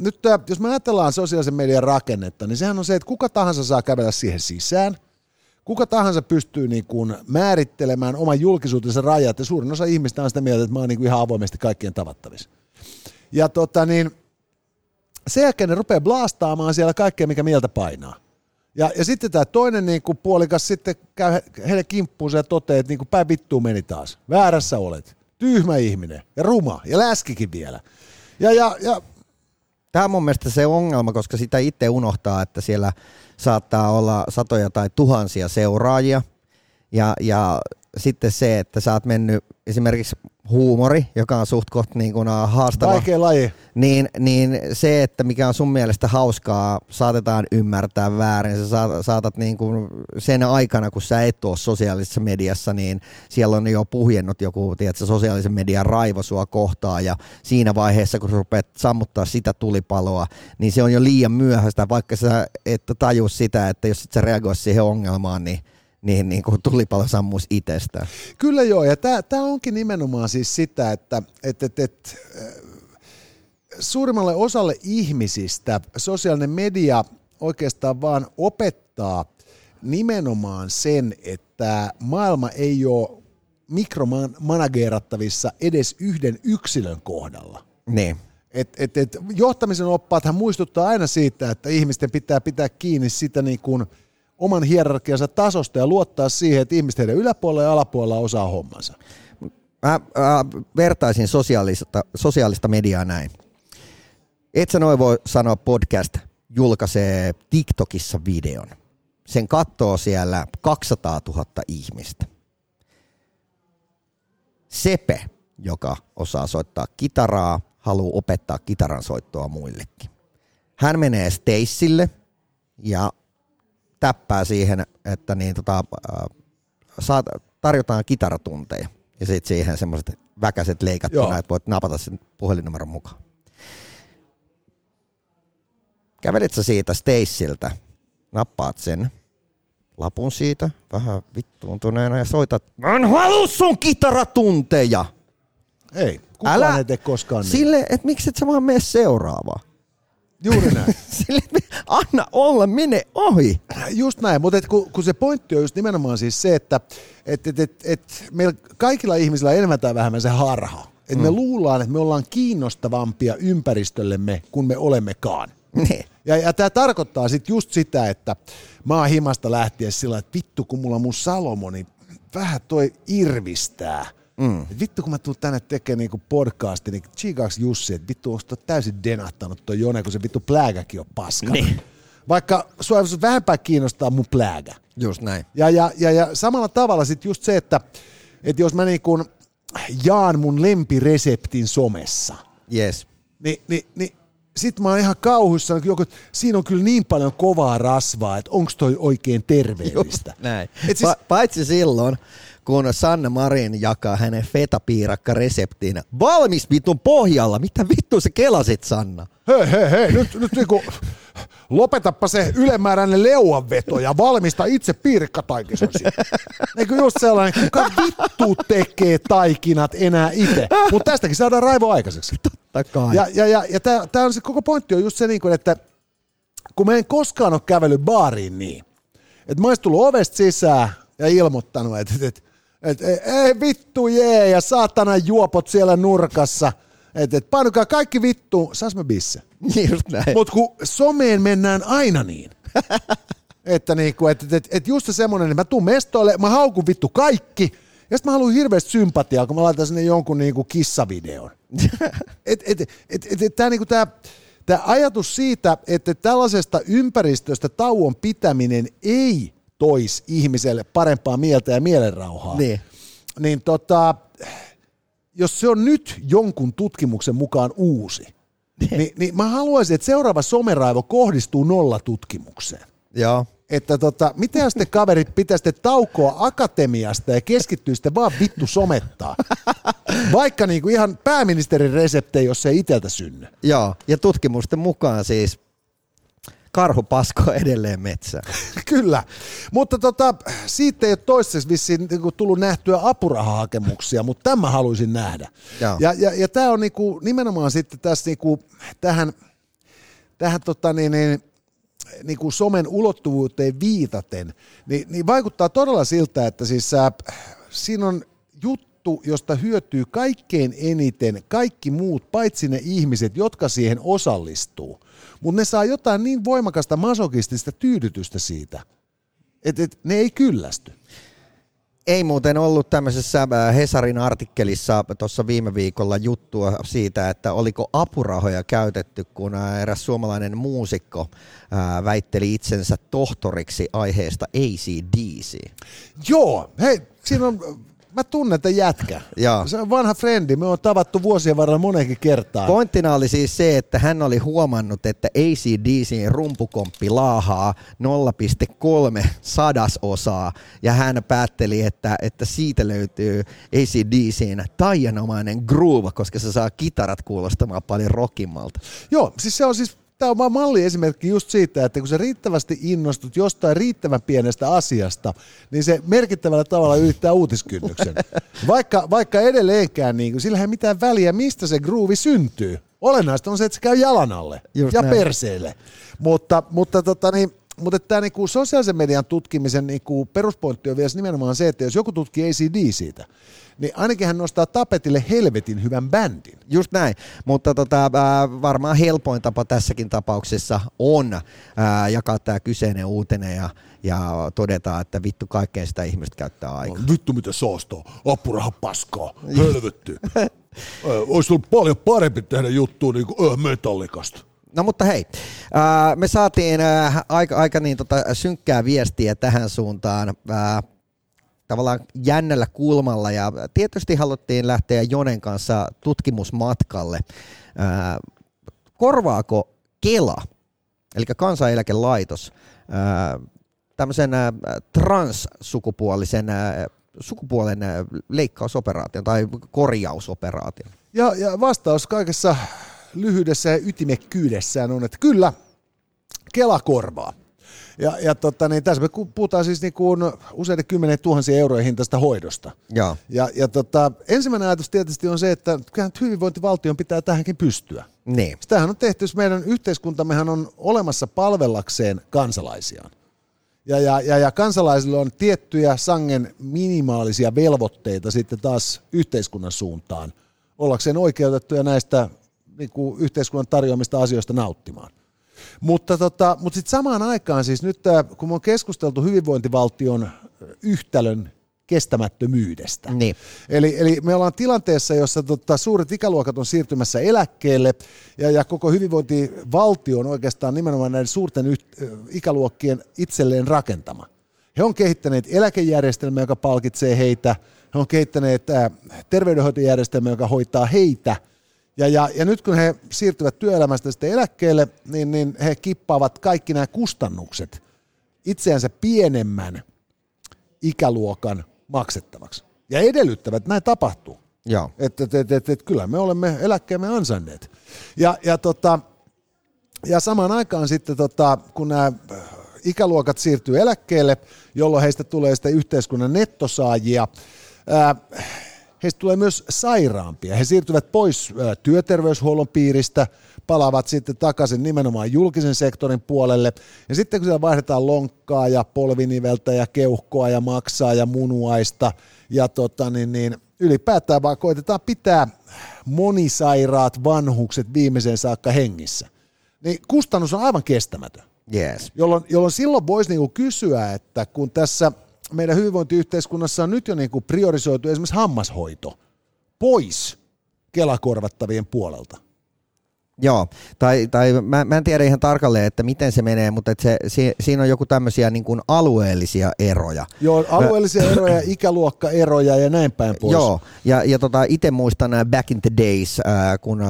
nyt jos me ajatellaan sosiaalisen median rakennetta, niin sehän on se, että kuka tahansa saa kävellä siihen sisään, kuka tahansa pystyy niin kuin määrittelemään oman julkisuutensa rajat, ja suurin osa ihmistä on sitä mieltä, että mä oon niin kuin ihan avoimesti kaikkien tavattavissa. Ja sen jälkeen ne rupeaa blastaamaan siellä kaikkea, mikä mieltä painaa. Ja sitten tämä toinen niin kuin puolikas sitten käy heille kimppuunsa ja toteaa, että niin kuin päin vittuun meni taas, väärässä olet, tyhmä ihminen ja ruma ja läskikin vielä. Ja. Tämä on mun mielestä se ongelma, koska sitä itse unohtaa, että siellä saattaa olla satoja tai tuhansia seuraajia. Ja sitten se, että sä oot mennyt esimerkiksi huumori, joka on suht koht niin kuin haastava. Vaikea laji. Niin se, että mikä on sun mielestä hauskaa, saatetaan ymmärtää väärin. Sä saatat niin kuin sen aikana, kun sä et ole sosiaalisessa mediassa, niin siellä on jo puhjennut joku sosiaalisen median raivo sua kohtaan. Ja siinä vaiheessa, kun rupeat sammuttaa sitä tulipaloa, niin se on jo liian myöhäistä, vaikka sä et tajua sitä, että jos et sä reagoi siihen ongelmaan, niin kuin tulipalo sammuisi itsestään. Kyllä joo, ja tämä onkin nimenomaan siis sitä, että suurimmalle osalle ihmisistä sosiaalinen media oikeastaan vaan opettaa nimenomaan sen, että maailma ei ole mikromanageerattavissa edes yhden yksilön kohdalla. Niin. Johtamisen oppaathan muistuttaa aina siitä, että ihmisten pitää pitää kiinni sitä niin kuin oman hierarkiansa tasosta ja luottaa siihen, että ihmiset heidän yläpuolella ja alapuolella osaa hommansa. Mä vertaisin sosiaalista mediaa näin. Etsenoivot sanoa podcast julkaisee TikTokissa videon. Sen katsoo siellä 200 000 ihmistä. Sepe, joka osaa soittaa kitaraa, haluaa opettaa kitaran soittoa muillekin. Hän menee Stacelle ja täppää siihen, että tarjotaan kitaratunteja ja sitten siihen semmoiset väkäiset leikattuna, Joo. Että voit napata sen puhelinnumeron mukaan. Kävelet sä siitä Staceltä, nappaat sen lapun siitä, vähän vittuuntuneena ja soitat, mä en halua sun kitaratunteja! Ei, kukaan ei tee koskaan niin. Silleen, että miksi et sä vaan mene seuraavaan? Juuri näin. Anna olla, mene ohi. Just näin, mutta kun se pointti on just nimenomaan siis se, että meillä kaikilla ihmisillä on enemmän tai vähemmän se harha. Että me luullaan, että me ollaan kiinnostavampia ympäristöllemme kuin me olemmekaan. Ne. Ja tämä tarkoittaa sitten just sitä, että mä oon himasta lähtien sillä, että vittu kun mulla mun Salomoni vähän toi irvistää. Vittu, kun mä tuun tänne tekemään niinku podcastin, niin tsiikaaks Jussi, että vittu, onko täysin denahtanut toi Jone, kun se vittu plääkäkin on paskana. Niin. Vaikka sua vähempää kiinnostaa mun plääkä. Just näin. Ja samalla tavalla sit just se, että jos mä niinku jaan mun lempireseptin somessa, yes. niin sit mä oon ihan kauhuissa, että siinä on kyllä niin paljon kovaa rasvaa, että onko toi oikein terveellistä. Just näin. Siis, paitsi silloin, kun Sanna Marin jakaa hänen fetapiirakkareseptiin valmis vitun pohjalla. Mitä vittu sä kelasit, Sanna? Hei, nyt niinku, lopetappa se ylimääräinen leuanveto ja valmista itse piirikkataikisen siitä. Eikö just sellainen, kuka vittu tekee taikinat enää itse? Mutta tästäkin saadaan raivo aikaiseksi. Totta kai. Ja tää on se koko pointti on just se, että kun mä en koskaan ole kävellyt baariin niin, että mä ois tullut ovesta sisään ja ilmoittanut, että ei vittu jee, ja saatana juopot siellä nurkassa, että painukaa kaikki vittu, saas mä bisse. Mutta kun someen mennään aina niin, että just se semmoinen, että mä tuun mestoille, mä haukun vittu kaikki, Ja sitten mä haluan hirveästi sympatiaa, kun mä laitan sinne jonkun niinku kissavideon. Tämä ajatus siitä, että tällaisesta ympäristöstä tauon pitäminen ei toisi ihmiselle parempaa mieltä ja mielenrauhaa, niin jos se on nyt jonkun tutkimuksen mukaan uusi, niin mä haluaisin, että seuraava someraivo kohdistuu nollatutkimukseen. Joo. Että mitä jos te kaverit pitäisitte taukoa akatemiasta ja keskittyisitte vaan vittu somettaa? Vaikka niinku ihan pääministerin reseptejä, jos se ei itseltä synny. Joo, ja tutkimusten mukaan siis karhu paskoo edelleen metsään. Kyllä, mutta siitä ei ole toistaiseksi vissiin tullut nähtyä apurahahakemuksia, mutta tämän mä haluaisin nähdä. Joo. Ja tämä on niinku nimenomaan sitten tässä niinku tähän niin kuin somen ulottuvuuteen viitaten, niin vaikuttaa todella siltä, että siis siinä on juttu, josta hyötyy kaikkein eniten kaikki muut, paitsi ne ihmiset, jotka siihen osallistuu. Mutta ne saa jotain niin voimakasta masokistista tyydytystä siitä, että ne ei kyllästy. Ei muuten ollut tämmöisessä Hesarin artikkelissa tuossa viime viikolla juttua siitä, että oliko apurahoja käytetty, kun eräs suomalainen muusikko väitteli itsensä tohtoriksi aiheesta AC/DC. Joo, hei, siinä on... Mä tunnen tämän jätkän. Se on vanha frendi. Me on tavattu vuosien varrella monenkin kertaan. Pointtina oli siis se, että hän oli huomannut, että AC/DC:n rumpukomppi laahaa 0,3 sadasosaa. Ja hän päätteli, että siitä löytyy AC/DC:n taianomainen groove, koska se saa kitarat kuulostamaan paljon rockimmalta. Joo, siis se on siis... Tämä on vaan malliesimerkki just siitä, että kun sä riittävästi innostut jostain riittävän pienestä asiasta, niin se merkittävällä tavalla ylittää uutiskynnyksen. Vaikka edelleenkään, niin sillä ei mitään väliä, mistä se groovi syntyy. Olennaista on se, että se käy jalan alle just ja näin. Perseelle. Mutta tämä niinku sosiaalisen median tutkimisen niinku peruspointti on vielä nimenomaan se, että jos joku tutkii AC/DC:tä, niin ainakin hän nostaa tapetille helvetin hyvän bändin. Just näin, mutta varmaan helpoin tapa tässäkin tapauksessa on jakaa tämä kyseinen uutinen ja todeta, että vittu kaikkeen sitä ihmistä käyttää aikaa. Vittu mitä saastaa, apuraha paskaa, helvetti. Olisi ollut paljon parempi tehdä juttua niin kuin metallikasta. No mutta hei, me saatiin aika synkkää viestiä tähän suuntaan tavallaan jännällä kulmalla ja tietysti haluttiin lähteä Jonen kanssa tutkimusmatkalle. Korvaako Kela, eli Kansaneläkelaitos, tämmöisen transsukupuolisen sukupuolen leikkausoperaation tai korjausoperaation? Ja vastaus kaikessa... lyhyydessä ja ytimekkyydessään on, että kyllä, Kela korvaa. Ja tässä me puhutaan siis niin kuin useiden 10 000 eurojen hintaista hoidosta. Ja ensimmäinen ajatus tietysti on se, että kyllähän hyvinvointivaltion pitää tähänkin pystyä. Niin. Sitähän on tehty, jos meidän yhteiskuntammehan on olemassa palvellakseen kansalaisiaan. Ja kansalaisilla on tiettyjä sangen minimaalisia velvoitteita sitten taas yhteiskunnan suuntaan, ollakseen oikeutettuja näistä niin kuin yhteiskunnan tarjoamista asioista nauttimaan. Mutta sitten samaan aikaan siis nyt, kun me on keskusteltu hyvinvointivaltion yhtälön kestämättömyydestä. Niin. Eli me ollaan tilanteessa, jossa suuret ikäluokat on siirtymässä eläkkeelle ja koko hyvinvointivaltio on oikeastaan nimenomaan näiden suurten ikäluokkien itselleen rakentama. He on kehittäneet eläkejärjestelmää, joka palkitsee heitä. He on kehittäneet terveydenhoitojärjestelmää, joka hoitaa heitä. Ja nyt kun he siirtyvät työelämästä sitten eläkkeelle, niin he kippaavat kaikki nämä kustannukset itseänsä pienemmän ikäluokan maksettavaksi. Ja edellyttävät, että näin tapahtuu. Että kyllä me olemme eläkkeemme ansainneet. Ja samaan aikaan sitten, kun nämä ikäluokat siirtyy eläkkeelle, jolloin heistä tulee sitten yhteiskunnan nettosaajia, heistä tulee myös sairaampia. He siirtyvät pois työterveyshuollon piiristä, palaavat sitten takaisin nimenomaan julkisen sektorin puolelle. Ja sitten kun siellä vaihdetaan lonkkaa ja polviniveltä ja keuhkoa ja maksaa ja munuaista ja ylipäätään vaan koitetaan pitää monisairaat vanhukset viimeiseen saakka hengissä. Niin kustannus on aivan kestämätön. Yes. Jolloin silloin voisi niinku kysyä, että kun tässä meidän hyvinvointiyhteiskunnassa on nyt jo niin kuin priorisoitu esimerkiksi hammashoito pois Kela-korvattavien puolelta. Joo, tai mä en tiedä ihan tarkalleen, että miten se menee, mutta että siinä on joku tämmöisiä niin kuin alueellisia eroja. Joo, alueellisia eroja, ikäluokkaeroja ja näin päin pois. Joo, ja itse muistan back in the days, kun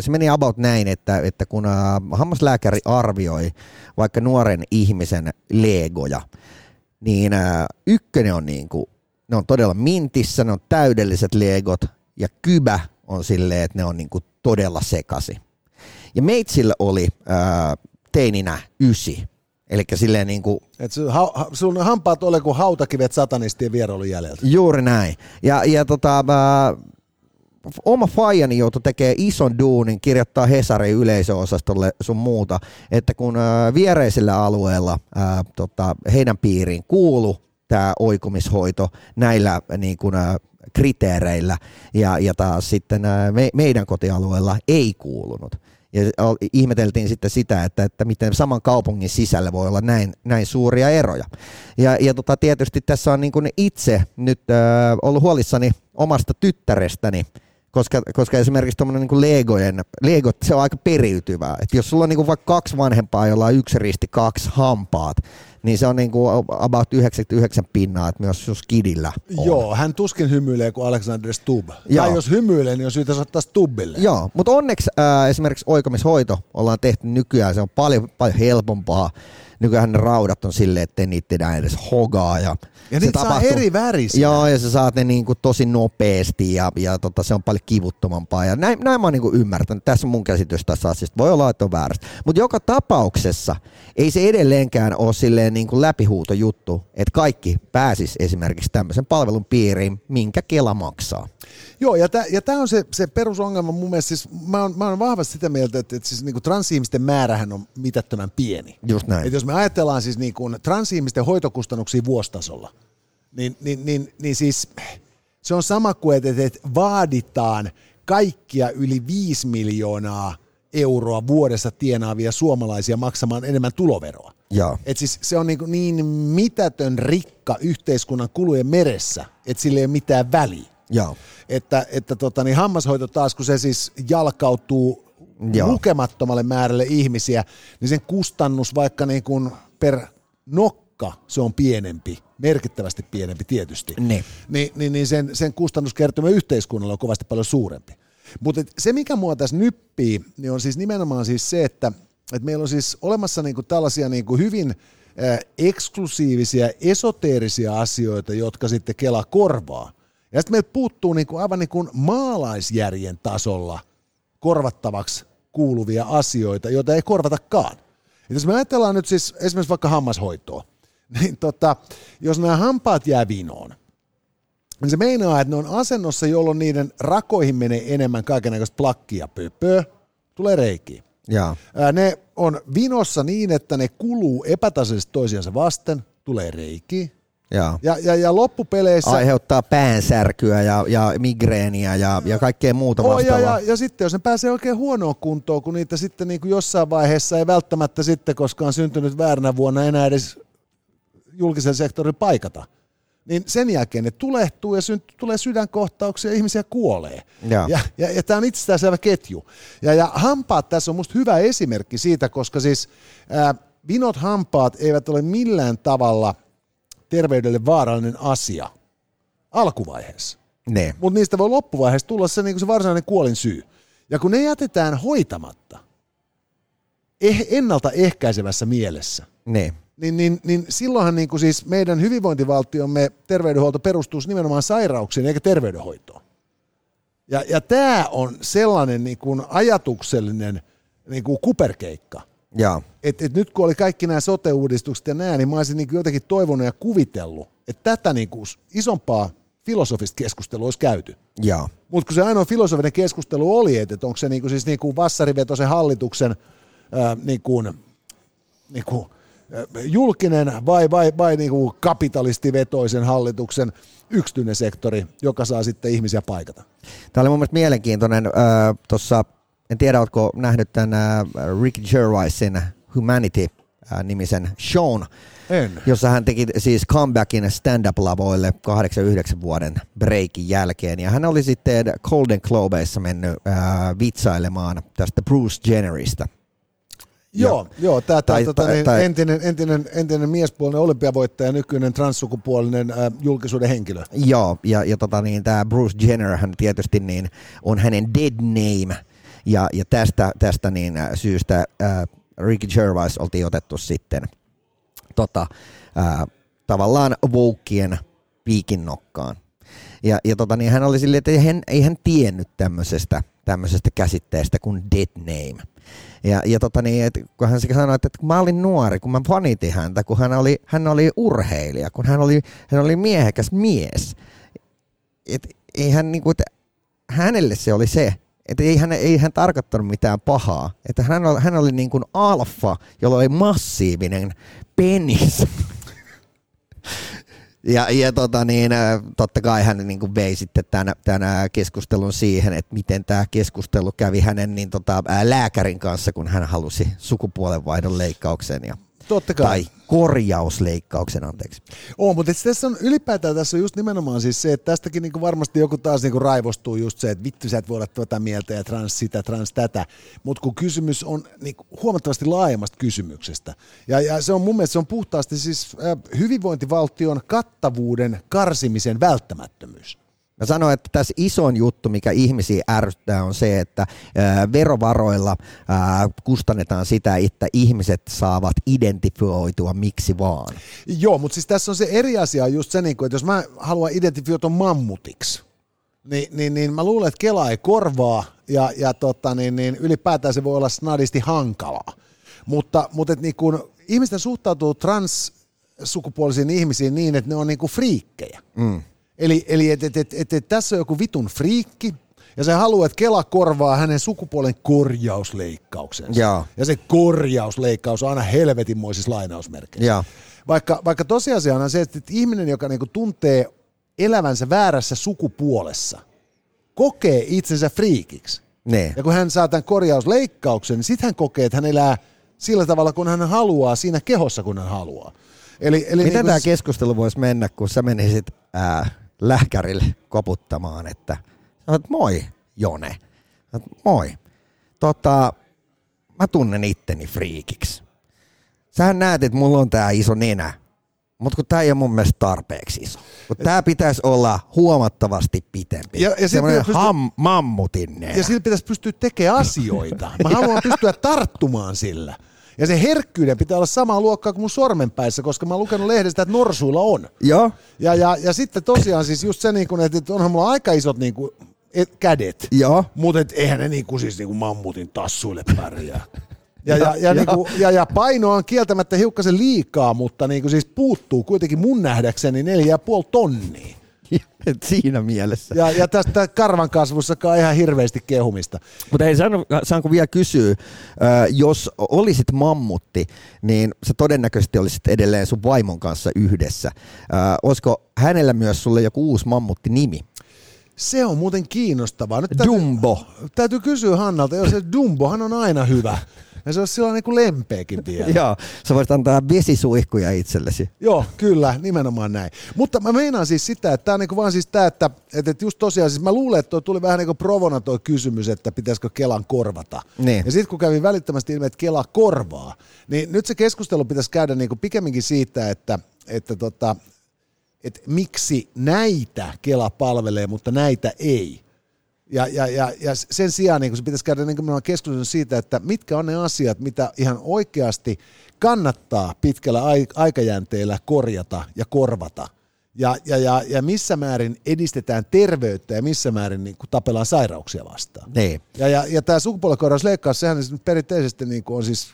se meni about näin, että kun hammaslääkäri arvioi vaikka nuoren ihmisen legoja, niin ykkönen on niin kuin, ne on todella mintissä, ne on täydelliset legot ja kybä on silleen, että ne on niin kuin todella sekasi. Ja meitsillä oli teininä 9. Elikkä silleen niin kuin... Et sun hampaat oli kuin hautakivet satanistien vierailun jäljeltä. Juuri näin. Oma faijani joutui tekemään ison duunin, kirjoittaa Hesarin yleisöosastolle sun muuta, että kun viereisellä alueella heidän piiriin kuului tämä oikumishoito näillä niin kuin, kriteereillä ja taas sitten meidän kotialueella ei kuulunut. Ja ihmeteltiin sitten sitä, että miten saman kaupungin sisällä voi olla näin suuria eroja. Ja tietysti tässä on niin kuin itse nyt ollut huolissani omasta tyttärestäni, koska esimerkiksi tuommoinen niin kuin legot, se on aika periytyvää. Et jos sulla on niin kuin vaikka 2 vanhempaa, jolla on 1 risti, 2 hampaat, niin se on niin kuin about 99%, että myös jos kidillä on. Joo, hän tuskin hymyilee kuin Alexander Stubb. Joo. Tai jos hymyilee, niin on syytä saattaa Stubbille. Joo, mutta onneksi esimerkiksi oikomishoito ollaan tehty nykyään, se on paljon, paljon helpompaa. Nykyään ne raudat on silleen, ettei niitä enää edes hogaa. Ja niitä tapahtuu, saa eri värisiä. Joo, ja sä saat ne niinku tosi nopeasti ja se on paljon kivuttomampaa. Ja näin mä oon niinku ymmärtänyt. Tässä on mun käsitys tässä asiasta. Voi olla, että on väärästä. Mutta joka tapauksessa ei se edelleenkään ole silleen niinku läpihuutojuttu, että kaikki pääsis esimerkiksi tämmöisen palvelun piiriin, minkä Kela maksaa. Joo, ja tämä on se perusongelma mun mielestä. Siis mä oon vahvasti sitä mieltä, että siis niinku transihmisten määrähän on mitättömän pieni. Just näin. Jos me ajatellaan siis niin kuin transihmisten hoitokustannuksia vuositasolla, niin siis se on sama kuin, että vaaditaan kaikkia yli 5 miljoonaa euroa vuodessa tienaavia suomalaisia maksamaan enemmän tuloveroa. Et siis se on niin mitätön rikka yhteiskunnan kulujen meressä, että sillä ei ole mitään väliä. Joo. Että hammashoito taas, kun se siis jalkautuu lukemattomalle määrälle ihmisiä, niin sen kustannus vaikka niin kuin per nokka se on pienempi, merkittävästi pienempi tietysti, niin sen kustannuskertymä yhteiskunnalle on kovasti paljon suurempi. Mutta se, mikä mua tässä nyppii, niin on siis nimenomaan siis se, että meillä on siis olemassa niin kuin tällaisia niin kuin hyvin eksklusiivisia, esoteerisia asioita, jotka sitten Kela korvaa. Ja sitten meiltä puuttuu niin kuin aivan niin kuin maalaisjärjen tasolla korvattavaksi kuuluvia asioita, joita ei korvatakaan. Et jos me ajatellaan nyt siis esimerkiksi vaikka hammashoitoa, niin jos nämä hampaat jää vinoon, niin se meinaa, että ne on asennossa, jolloin niiden rakoihin menee enemmän kaikennäköistä plakkia, pöpöä, tulee reikiä. Jaa. Ne on vinossa niin, että ne kuluu epätasaisesti toisiansa vasten, tulee reikiä. Ja loppupeleissä... Aiheuttaa päänsärkyä ja migreeniä ja kaikkea muuta vastaavaa. Ja sitten jos ne pääsee oikein huonoon kuntoon, kun niitä sitten niin kuin jossain vaiheessa ei välttämättä sitten, koska on syntynyt vääränä vuonna enää edes julkisen sektorin paikata, niin sen jälkeen ne tulehtuu ja tulee sydänkohtauksia ja ihmisiä kuolee. Ja tämä on itsestäänselvä ketju. Ja hampaat tässä on musta hyvä esimerkki siitä, koska siis vinot hampaat eivät ole millään tavalla... terveydelle vaarallinen asia alkuvaiheessa. Mutta niistä voi loppuvaiheessa tulla se, niin kuin se varsinainen kuolin syy. Ja kun ne jätetään hoitamatta ennaltaehkäisevässä mielessä, niin silloinhan niin kuin siis meidän hyvinvointivaltiomme terveydenhuolto perustuu nimenomaan sairauksiin eikä terveydenhoitoon. Ja tämä on sellainen niin kuin ajatuksellinen niin kuin kuperkeikka. Et nyt kun oli kaikki nämä sote-uudistukset ja nämä, niin mä olisin niin jotenkin toivonut ja kuvitellut, että tätä niin kuin isompaa filosofista keskustelua olisi käyty. Mutta kun se ainoa filosofinen keskustelu oli, että onko se niin kuin siis niin kuin vassarivetoisen hallituksen niin kuin julkinen vai niin kuin kapitalistivetoisen hallituksen yksityinen sektori, joka saa sitten ihmisiä paikata. Tämä oli mun mielestä mielenkiintoinen tuossa... En tiedä, oletko nähnyt tämän Rick Gervaisin Humanity nimisen shown, jossa hän teki siis comebackin stand-up-lavoille 8-9 vuoden breikin jälkeen. Ja hän oli sitten Golden Globeissa mennyt vitsailemaan tästä Bruce Jenneristä. Joo, tämä entinen miespuolinen olympiavoittaja, nykyinen transsukupuolinen julkisuuden henkilö. Joo, ja tämä Bruce Jenner hän tietysti niin on hänen dead name, ja tästä niin syystä Rick Gervais oltiin otettu sitten tavallaan woukien piikin nokkaan. Ja hän oli silleen, että ei hän tiennyt tämmöisestä käsitteestä kuin dead name. Kun hän sanoi, että kun mä olin nuori, kun mä fanitin häntä, kun hän oli urheilija, kun hän oli miehekäs mies. Hänelle se oli se, että ei hän tarkoittanut mitään pahaa. Että hän oli niin kuin alfa, jolla oli massiivinen penis. Totta kai hän niin kuin vei sitten tämän keskustelun siihen, että miten tämä keskustelu kävi hänen lääkärin kanssa, kun hän halusi sukupuolenvaihdon leikkauksen. Totta kai. Tai korjausleikkauksen, anteeksi. Mutta tässä on ylipäätään tässä on just nimenomaan siis se, että tästäkin niin kuin varmasti joku taas niin kuin raivostuu just se, että vittu sä et voi olla tuota mieltä ja trans sitä, trans tätä, mutta kun kysymys on niin kuin huomattavasti laajemmasta kysymyksestä. Ja se on mun mielestä se on puhtaasti siis hyvinvointivaltion kattavuuden karsimisen välttämättömyys. Mä sanoin, että tässä isoin juttu, mikä ihmisiä ärsyttää, on se, että verovaroilla kustannetaan sitä, että ihmiset saavat identifioitua miksi vaan. Joo, mutta siis tässä on se eri asia just se, että jos mä haluan identifioitua mammutiksi, niin mä luulen, että Kela ei korvaa ja ylipäätään se voi olla snadisti hankalaa. Mutta et niin kun ihmisten suhtautuu transsukupuolisiin ihmisiin niin, että ne on niin kuin friikkejä. Mm. Eli tässä on joku vitun friikki, ja se haluaa, että Kela korvaa hänen sukupuolen korjausleikkauksensa. Ja se korjausleikkaus on aina helvetinmoisissa lainausmerkeissä. Jaa. Vaikka tosiasiana on se, että ihminen, joka niinku tuntee elävänsä väärässä sukupuolessa, kokee itsensä friikiksi. Ne. Ja kun hän saa tämän korjausleikkauksen, niin sitten hän kokee, että hän elää sillä tavalla, kun hän haluaa, siinä kehossa, kun hän haluaa. Eli miten niin tämä keskustelu voisi mennä, kun sä menisit lääkärille koputtamaan, että moi Jone, moi, mä tunnen itteni friikiksi. Sähän näet, että mulla on tää iso nenä, mutta kun tää ei ole mun mielestä tarpeeksi iso. Tää pitäisi olla huomattavasti pitempi. Ja semmoinen mammutin nenä. Ja sillä pitäisi pystyä tekemään asioita. Mä haluan pystyä tarttumaan sillä. Ja se herkkyyden pitää olla samaa luokkaa kuin mun sormenpäissä, koska mä oon lukenut lehdestä, että norsuilla on. Joo. Ja sitten tosiaan siis just se, että onhan mulla aika isot kädet, mutta eihän ne siis mammutin tassuille pärjää. Ja paino on kieltämättä hiukkasen liikaa, mutta siis puuttuu kuitenkin mun nähdäkseni 4,5 tonnia. Siinä mielessä. Ja tästä karvan kasvussakaan ihan hirveästi kehumista. Mutta hei, saanko vielä kysyä, jos olisit mammutti, niin sä todennäköisesti olisit edelleen sun vaimon kanssa yhdessä. Olisiko hänellä myös sulle joku uusi mammutti-nimi? Se on muuten kiinnostavaa. Nyt Dumbo. Täytyy kysyä Hannalta, jos Dumbohan on aina hyvä. Ja se olisi silloin niin kuin lempeäkin vielä. Joo, sä voisit antaa vesisuihkuja itsellesi. Joo, kyllä, nimenomaan näin. Mutta mä meinaan siis sitä, että tämä on niin vaan siis tämä, että just tosiaan, siis mä luulen, että tuli vähän niin kuin provona tuo kysymys, että pitäisikö Kelan korvata. Niin. Ja sitten kun kävi välittömästi ilmi, että Kela korvaa, niin nyt se keskustelu pitäisi käydä niin kuin pikemminkin siitä, että miksi näitä Kela palvelee, mutta näitä ei. Ja sen sijaan niin kun se pitäisi käydä niin keskustelun siitä, että mitkä on ne asiat, mitä ihan oikeasti kannattaa pitkällä aikajänteellä korjata ja korvata. Ja missä määrin edistetään terveyttä ja missä määrin niin kun tapellaan sairauksia vastaan. Niin. Ja tämä sukupuolenkorjausleikkaus, sehän perinteisesti niin kun on siis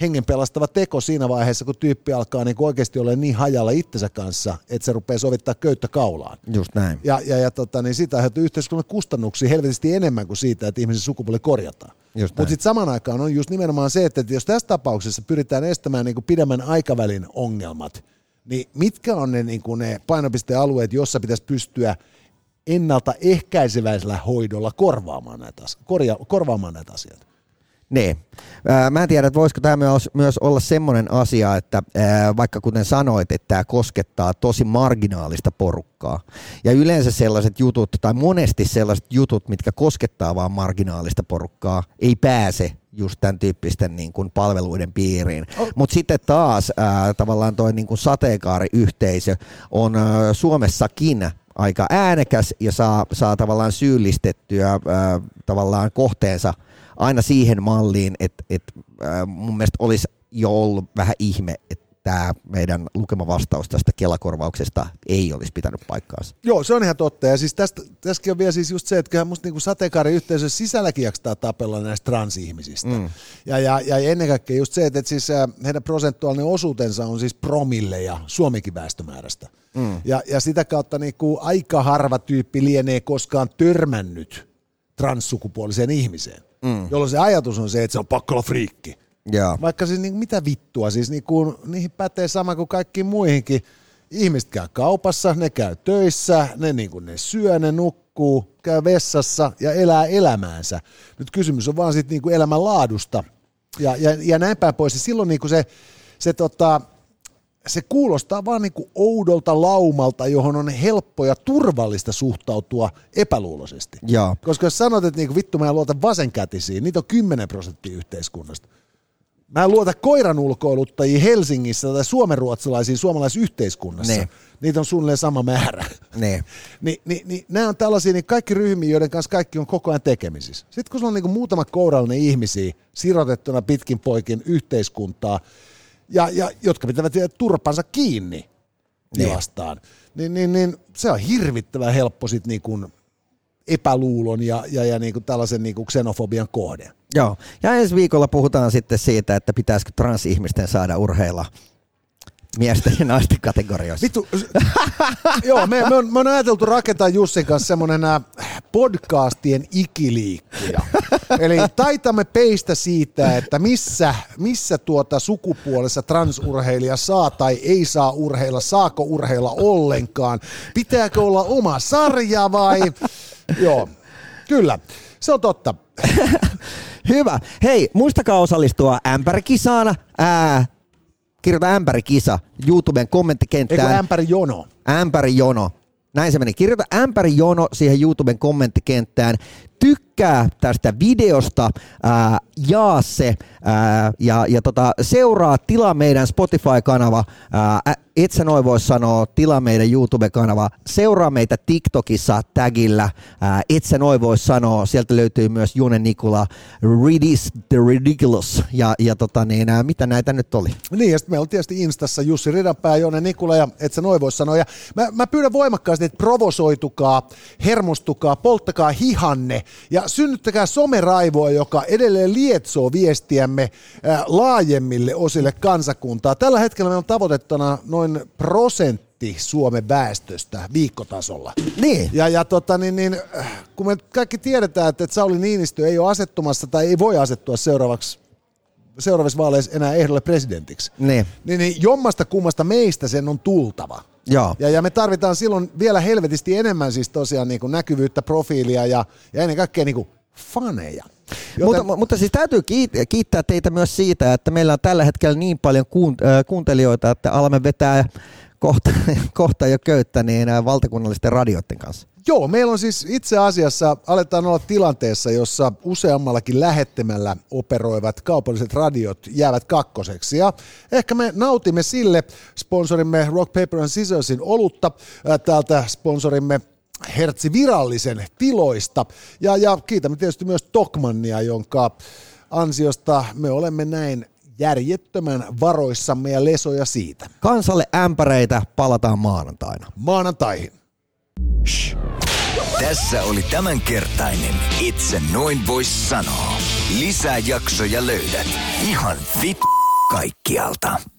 hengen pelastava teko siinä vaiheessa, kun tyyppi alkaa niin oikeasti olla niin hajalla itsensä kanssa, että se rupeaa sovittaa köyttä kaulaan. Just näin. Ja siitä aiheutuu yhteiskunnan kustannuksia helvetisti enemmän kuin siitä, että ihmisen sukupuoli korjataan. Mutta sitten samaan aikaan on just nimenomaan se, että jos tässä tapauksessa pyritään estämään niin kuin pidemmän aikavälin ongelmat, niin mitkä on ne painopistealueet, jossa pitäisi pystyä ennaltaehkäiseväisellä hoidolla korvaamaan näitä asioita? Niin. Mä en tiedä, että voisiko tämä myös olla semmoinen asia, että vaikka kuten sanoit, että tämä koskettaa tosi marginaalista porukkaa. Ja yleensä sellaiset jutut, tai monesti sellaiset jutut, mitkä koskettaa vaan marginaalista porukkaa, ei pääse just tämän tyyppisten niin kuin palveluiden piiriin. Oh. Mutta sitten taas tavallaan toi niin kuin sateenkaariyhteisö on Suomessakin aika äänekäs ja saa tavallaan syyllistettyä tavallaan kohteensa aina siihen malliin, että mun mielestä olisi jo ollut vähän ihme, että tämä meidän lukema vastaus tästä Kela-korvauksesta ei olisi pitänyt paikkaansa. Joo, se on ihan totta. Ja siis tässäkin on vielä siis just se, että kyllähän musta niinku sateenkaariyhteisön sisälläkin jaksaa tapella näistä transihmisistä. Mm. Ja ennen kaikkea just se, että siis heidän prosentuaalinen osuutensa on siis promilleja Suomenkin väestömäärästä. Mm. Ja sitä kautta niinku aika harva tyyppi lienee koskaan törmännyt transsukupuoliseen ihmiseen. Mm. Jolloin se ajatus on se, että se on pakko olla friikki. Yeah. Vaikka siis niin, mitä vittua, siis niin kuin, niihin pätee sama kuin kaikkiin muihinkin. Ihmiset käy kaupassa, ne käy töissä, ne syö, ne nukkuu, käy vessassa ja elää elämäänsä. Nyt kysymys on vaan siitä niin kuin elämänlaadusta ja näin päin pois. Ja silloin niin kuin se kuulostaa vaan niin kuin oudolta laumalta, johon on helppo ja turvallista suhtautua epäluuloisesti. Yeah. Koska jos sanot, että niin kuin, vittu mä en luota vasenkätisiin, niitä on 10% yhteiskunnasta. Mä en luota koiran ulkoiluttajia Helsingissä tai suomenruotsalaisia suomalaisyhteiskunnassa. Ne. Niitä on suunnilleen sama määrä. Nämä on tällaisia niin kaikki ryhmiä, joiden kanssa kaikki on koko ajan tekemisissä. Sitten kun sulla on niin kuin muutama kourallinen ihmisiä sirotettuna pitkin poikin yhteiskuntaa, ja jotka pitävät turpansa kiinni tilastaan, niin se on hirvittävän helppo sit niin kuin epäluulon ja niin kuin tällaisen niin kuin xenofobian kohde. Joo, ja ensi viikolla puhutaan sitten siitä, että pitäisikö transihmisten saada urheilla miesten ja naisten kategorioissa. Vittu, joo, me on ajateltu rakentaa Jussin kanssa semmoinen podcastien ikiliikkuja. Eli taitamme peistä siitä, että missä sukupuolessa transurheilija saa tai ei saa urheilla, saako urheilla ollenkaan, pitääkö olla oma sarja vai... Joo, kyllä, se on totta. Hyvä. Hei, muistakaa osallistua ämpärikisaan. Kirjoita ämpärikisa YouTuben kommenttikenttään. Eikö ämpärijono? Ämpärijono. Näin se meni. Kirjoita ämpärijono siihen YouTuben kommenttikenttään. Tykkää tästä videosta, jaa se ja seuraa, tilaa meidän Spotify-kanava, Etsenoivoissa sanoo, tilaa meidän YouTube-kanava, seuraa meitä TikTokissa tagillä, Etsenoivoissa sanoo, sieltä löytyy myös Jonne Nikula, Ridis the Ridiculous ja mitä näitä nyt oli? Niin ja sitten meillä on tietysti Instassa Jussi Ridanpää, Jonne Nikula ja Etsenoivoissa sanoo ja mä pyydän voimakkaasti, että provosoitukaa, hermostukaa, polttakaa hihanne. Ja synnyttäkää someraivoa, joka edelleen lietsoo viestiämme laajemmille osille kansakuntaa. Tällä hetkellä meillä on tavoitettuna noin 1% Suomen väestöstä viikkotasolla. Niin. Ja kun me kaikki tiedetään, että Sauli Niinistö ei ole asettumassa tai ei voi asettua seuraavissa vaaleissa enää ehdolle presidentiksi, niin jommasta kummasta meistä sen on tultava. Ja me tarvitaan silloin vielä helvetisti enemmän siis tosiaan niin kuin näkyvyyttä, profiilia ja ennen kaikkea niin kuin faneja. Joten... Mutta siis täytyy kiittää teitä myös siitä, että meillä on tällä hetkellä niin paljon kuuntelijoita, että alamme vetää kohta jo köyttä niin valtakunnallisten radioiden kanssa. Joo, meillä on siis itse asiassa, aletaan olla tilanteessa, jossa useammallakin lähettämällä operoivat kaupalliset radiot jäävät kakkoseksi. Ja ehkä me nautimme sille sponsorimme Rock Paper Scissorsin olutta, täältä sponsorimme Hertzin virallisen tiloista. Ja kiitämme tietysti myös Tokmannia, jonka ansiosta me olemme näin järjettömän varoissamme ja lesoja siitä. Kansalle ämpäreitä, palataan maanantaina. Maanantaihin. Shh. Tässä oli tämänkertainen Itse noin vois sanoa. Lisää jaksoja löydät ihan vittu kaikkialta.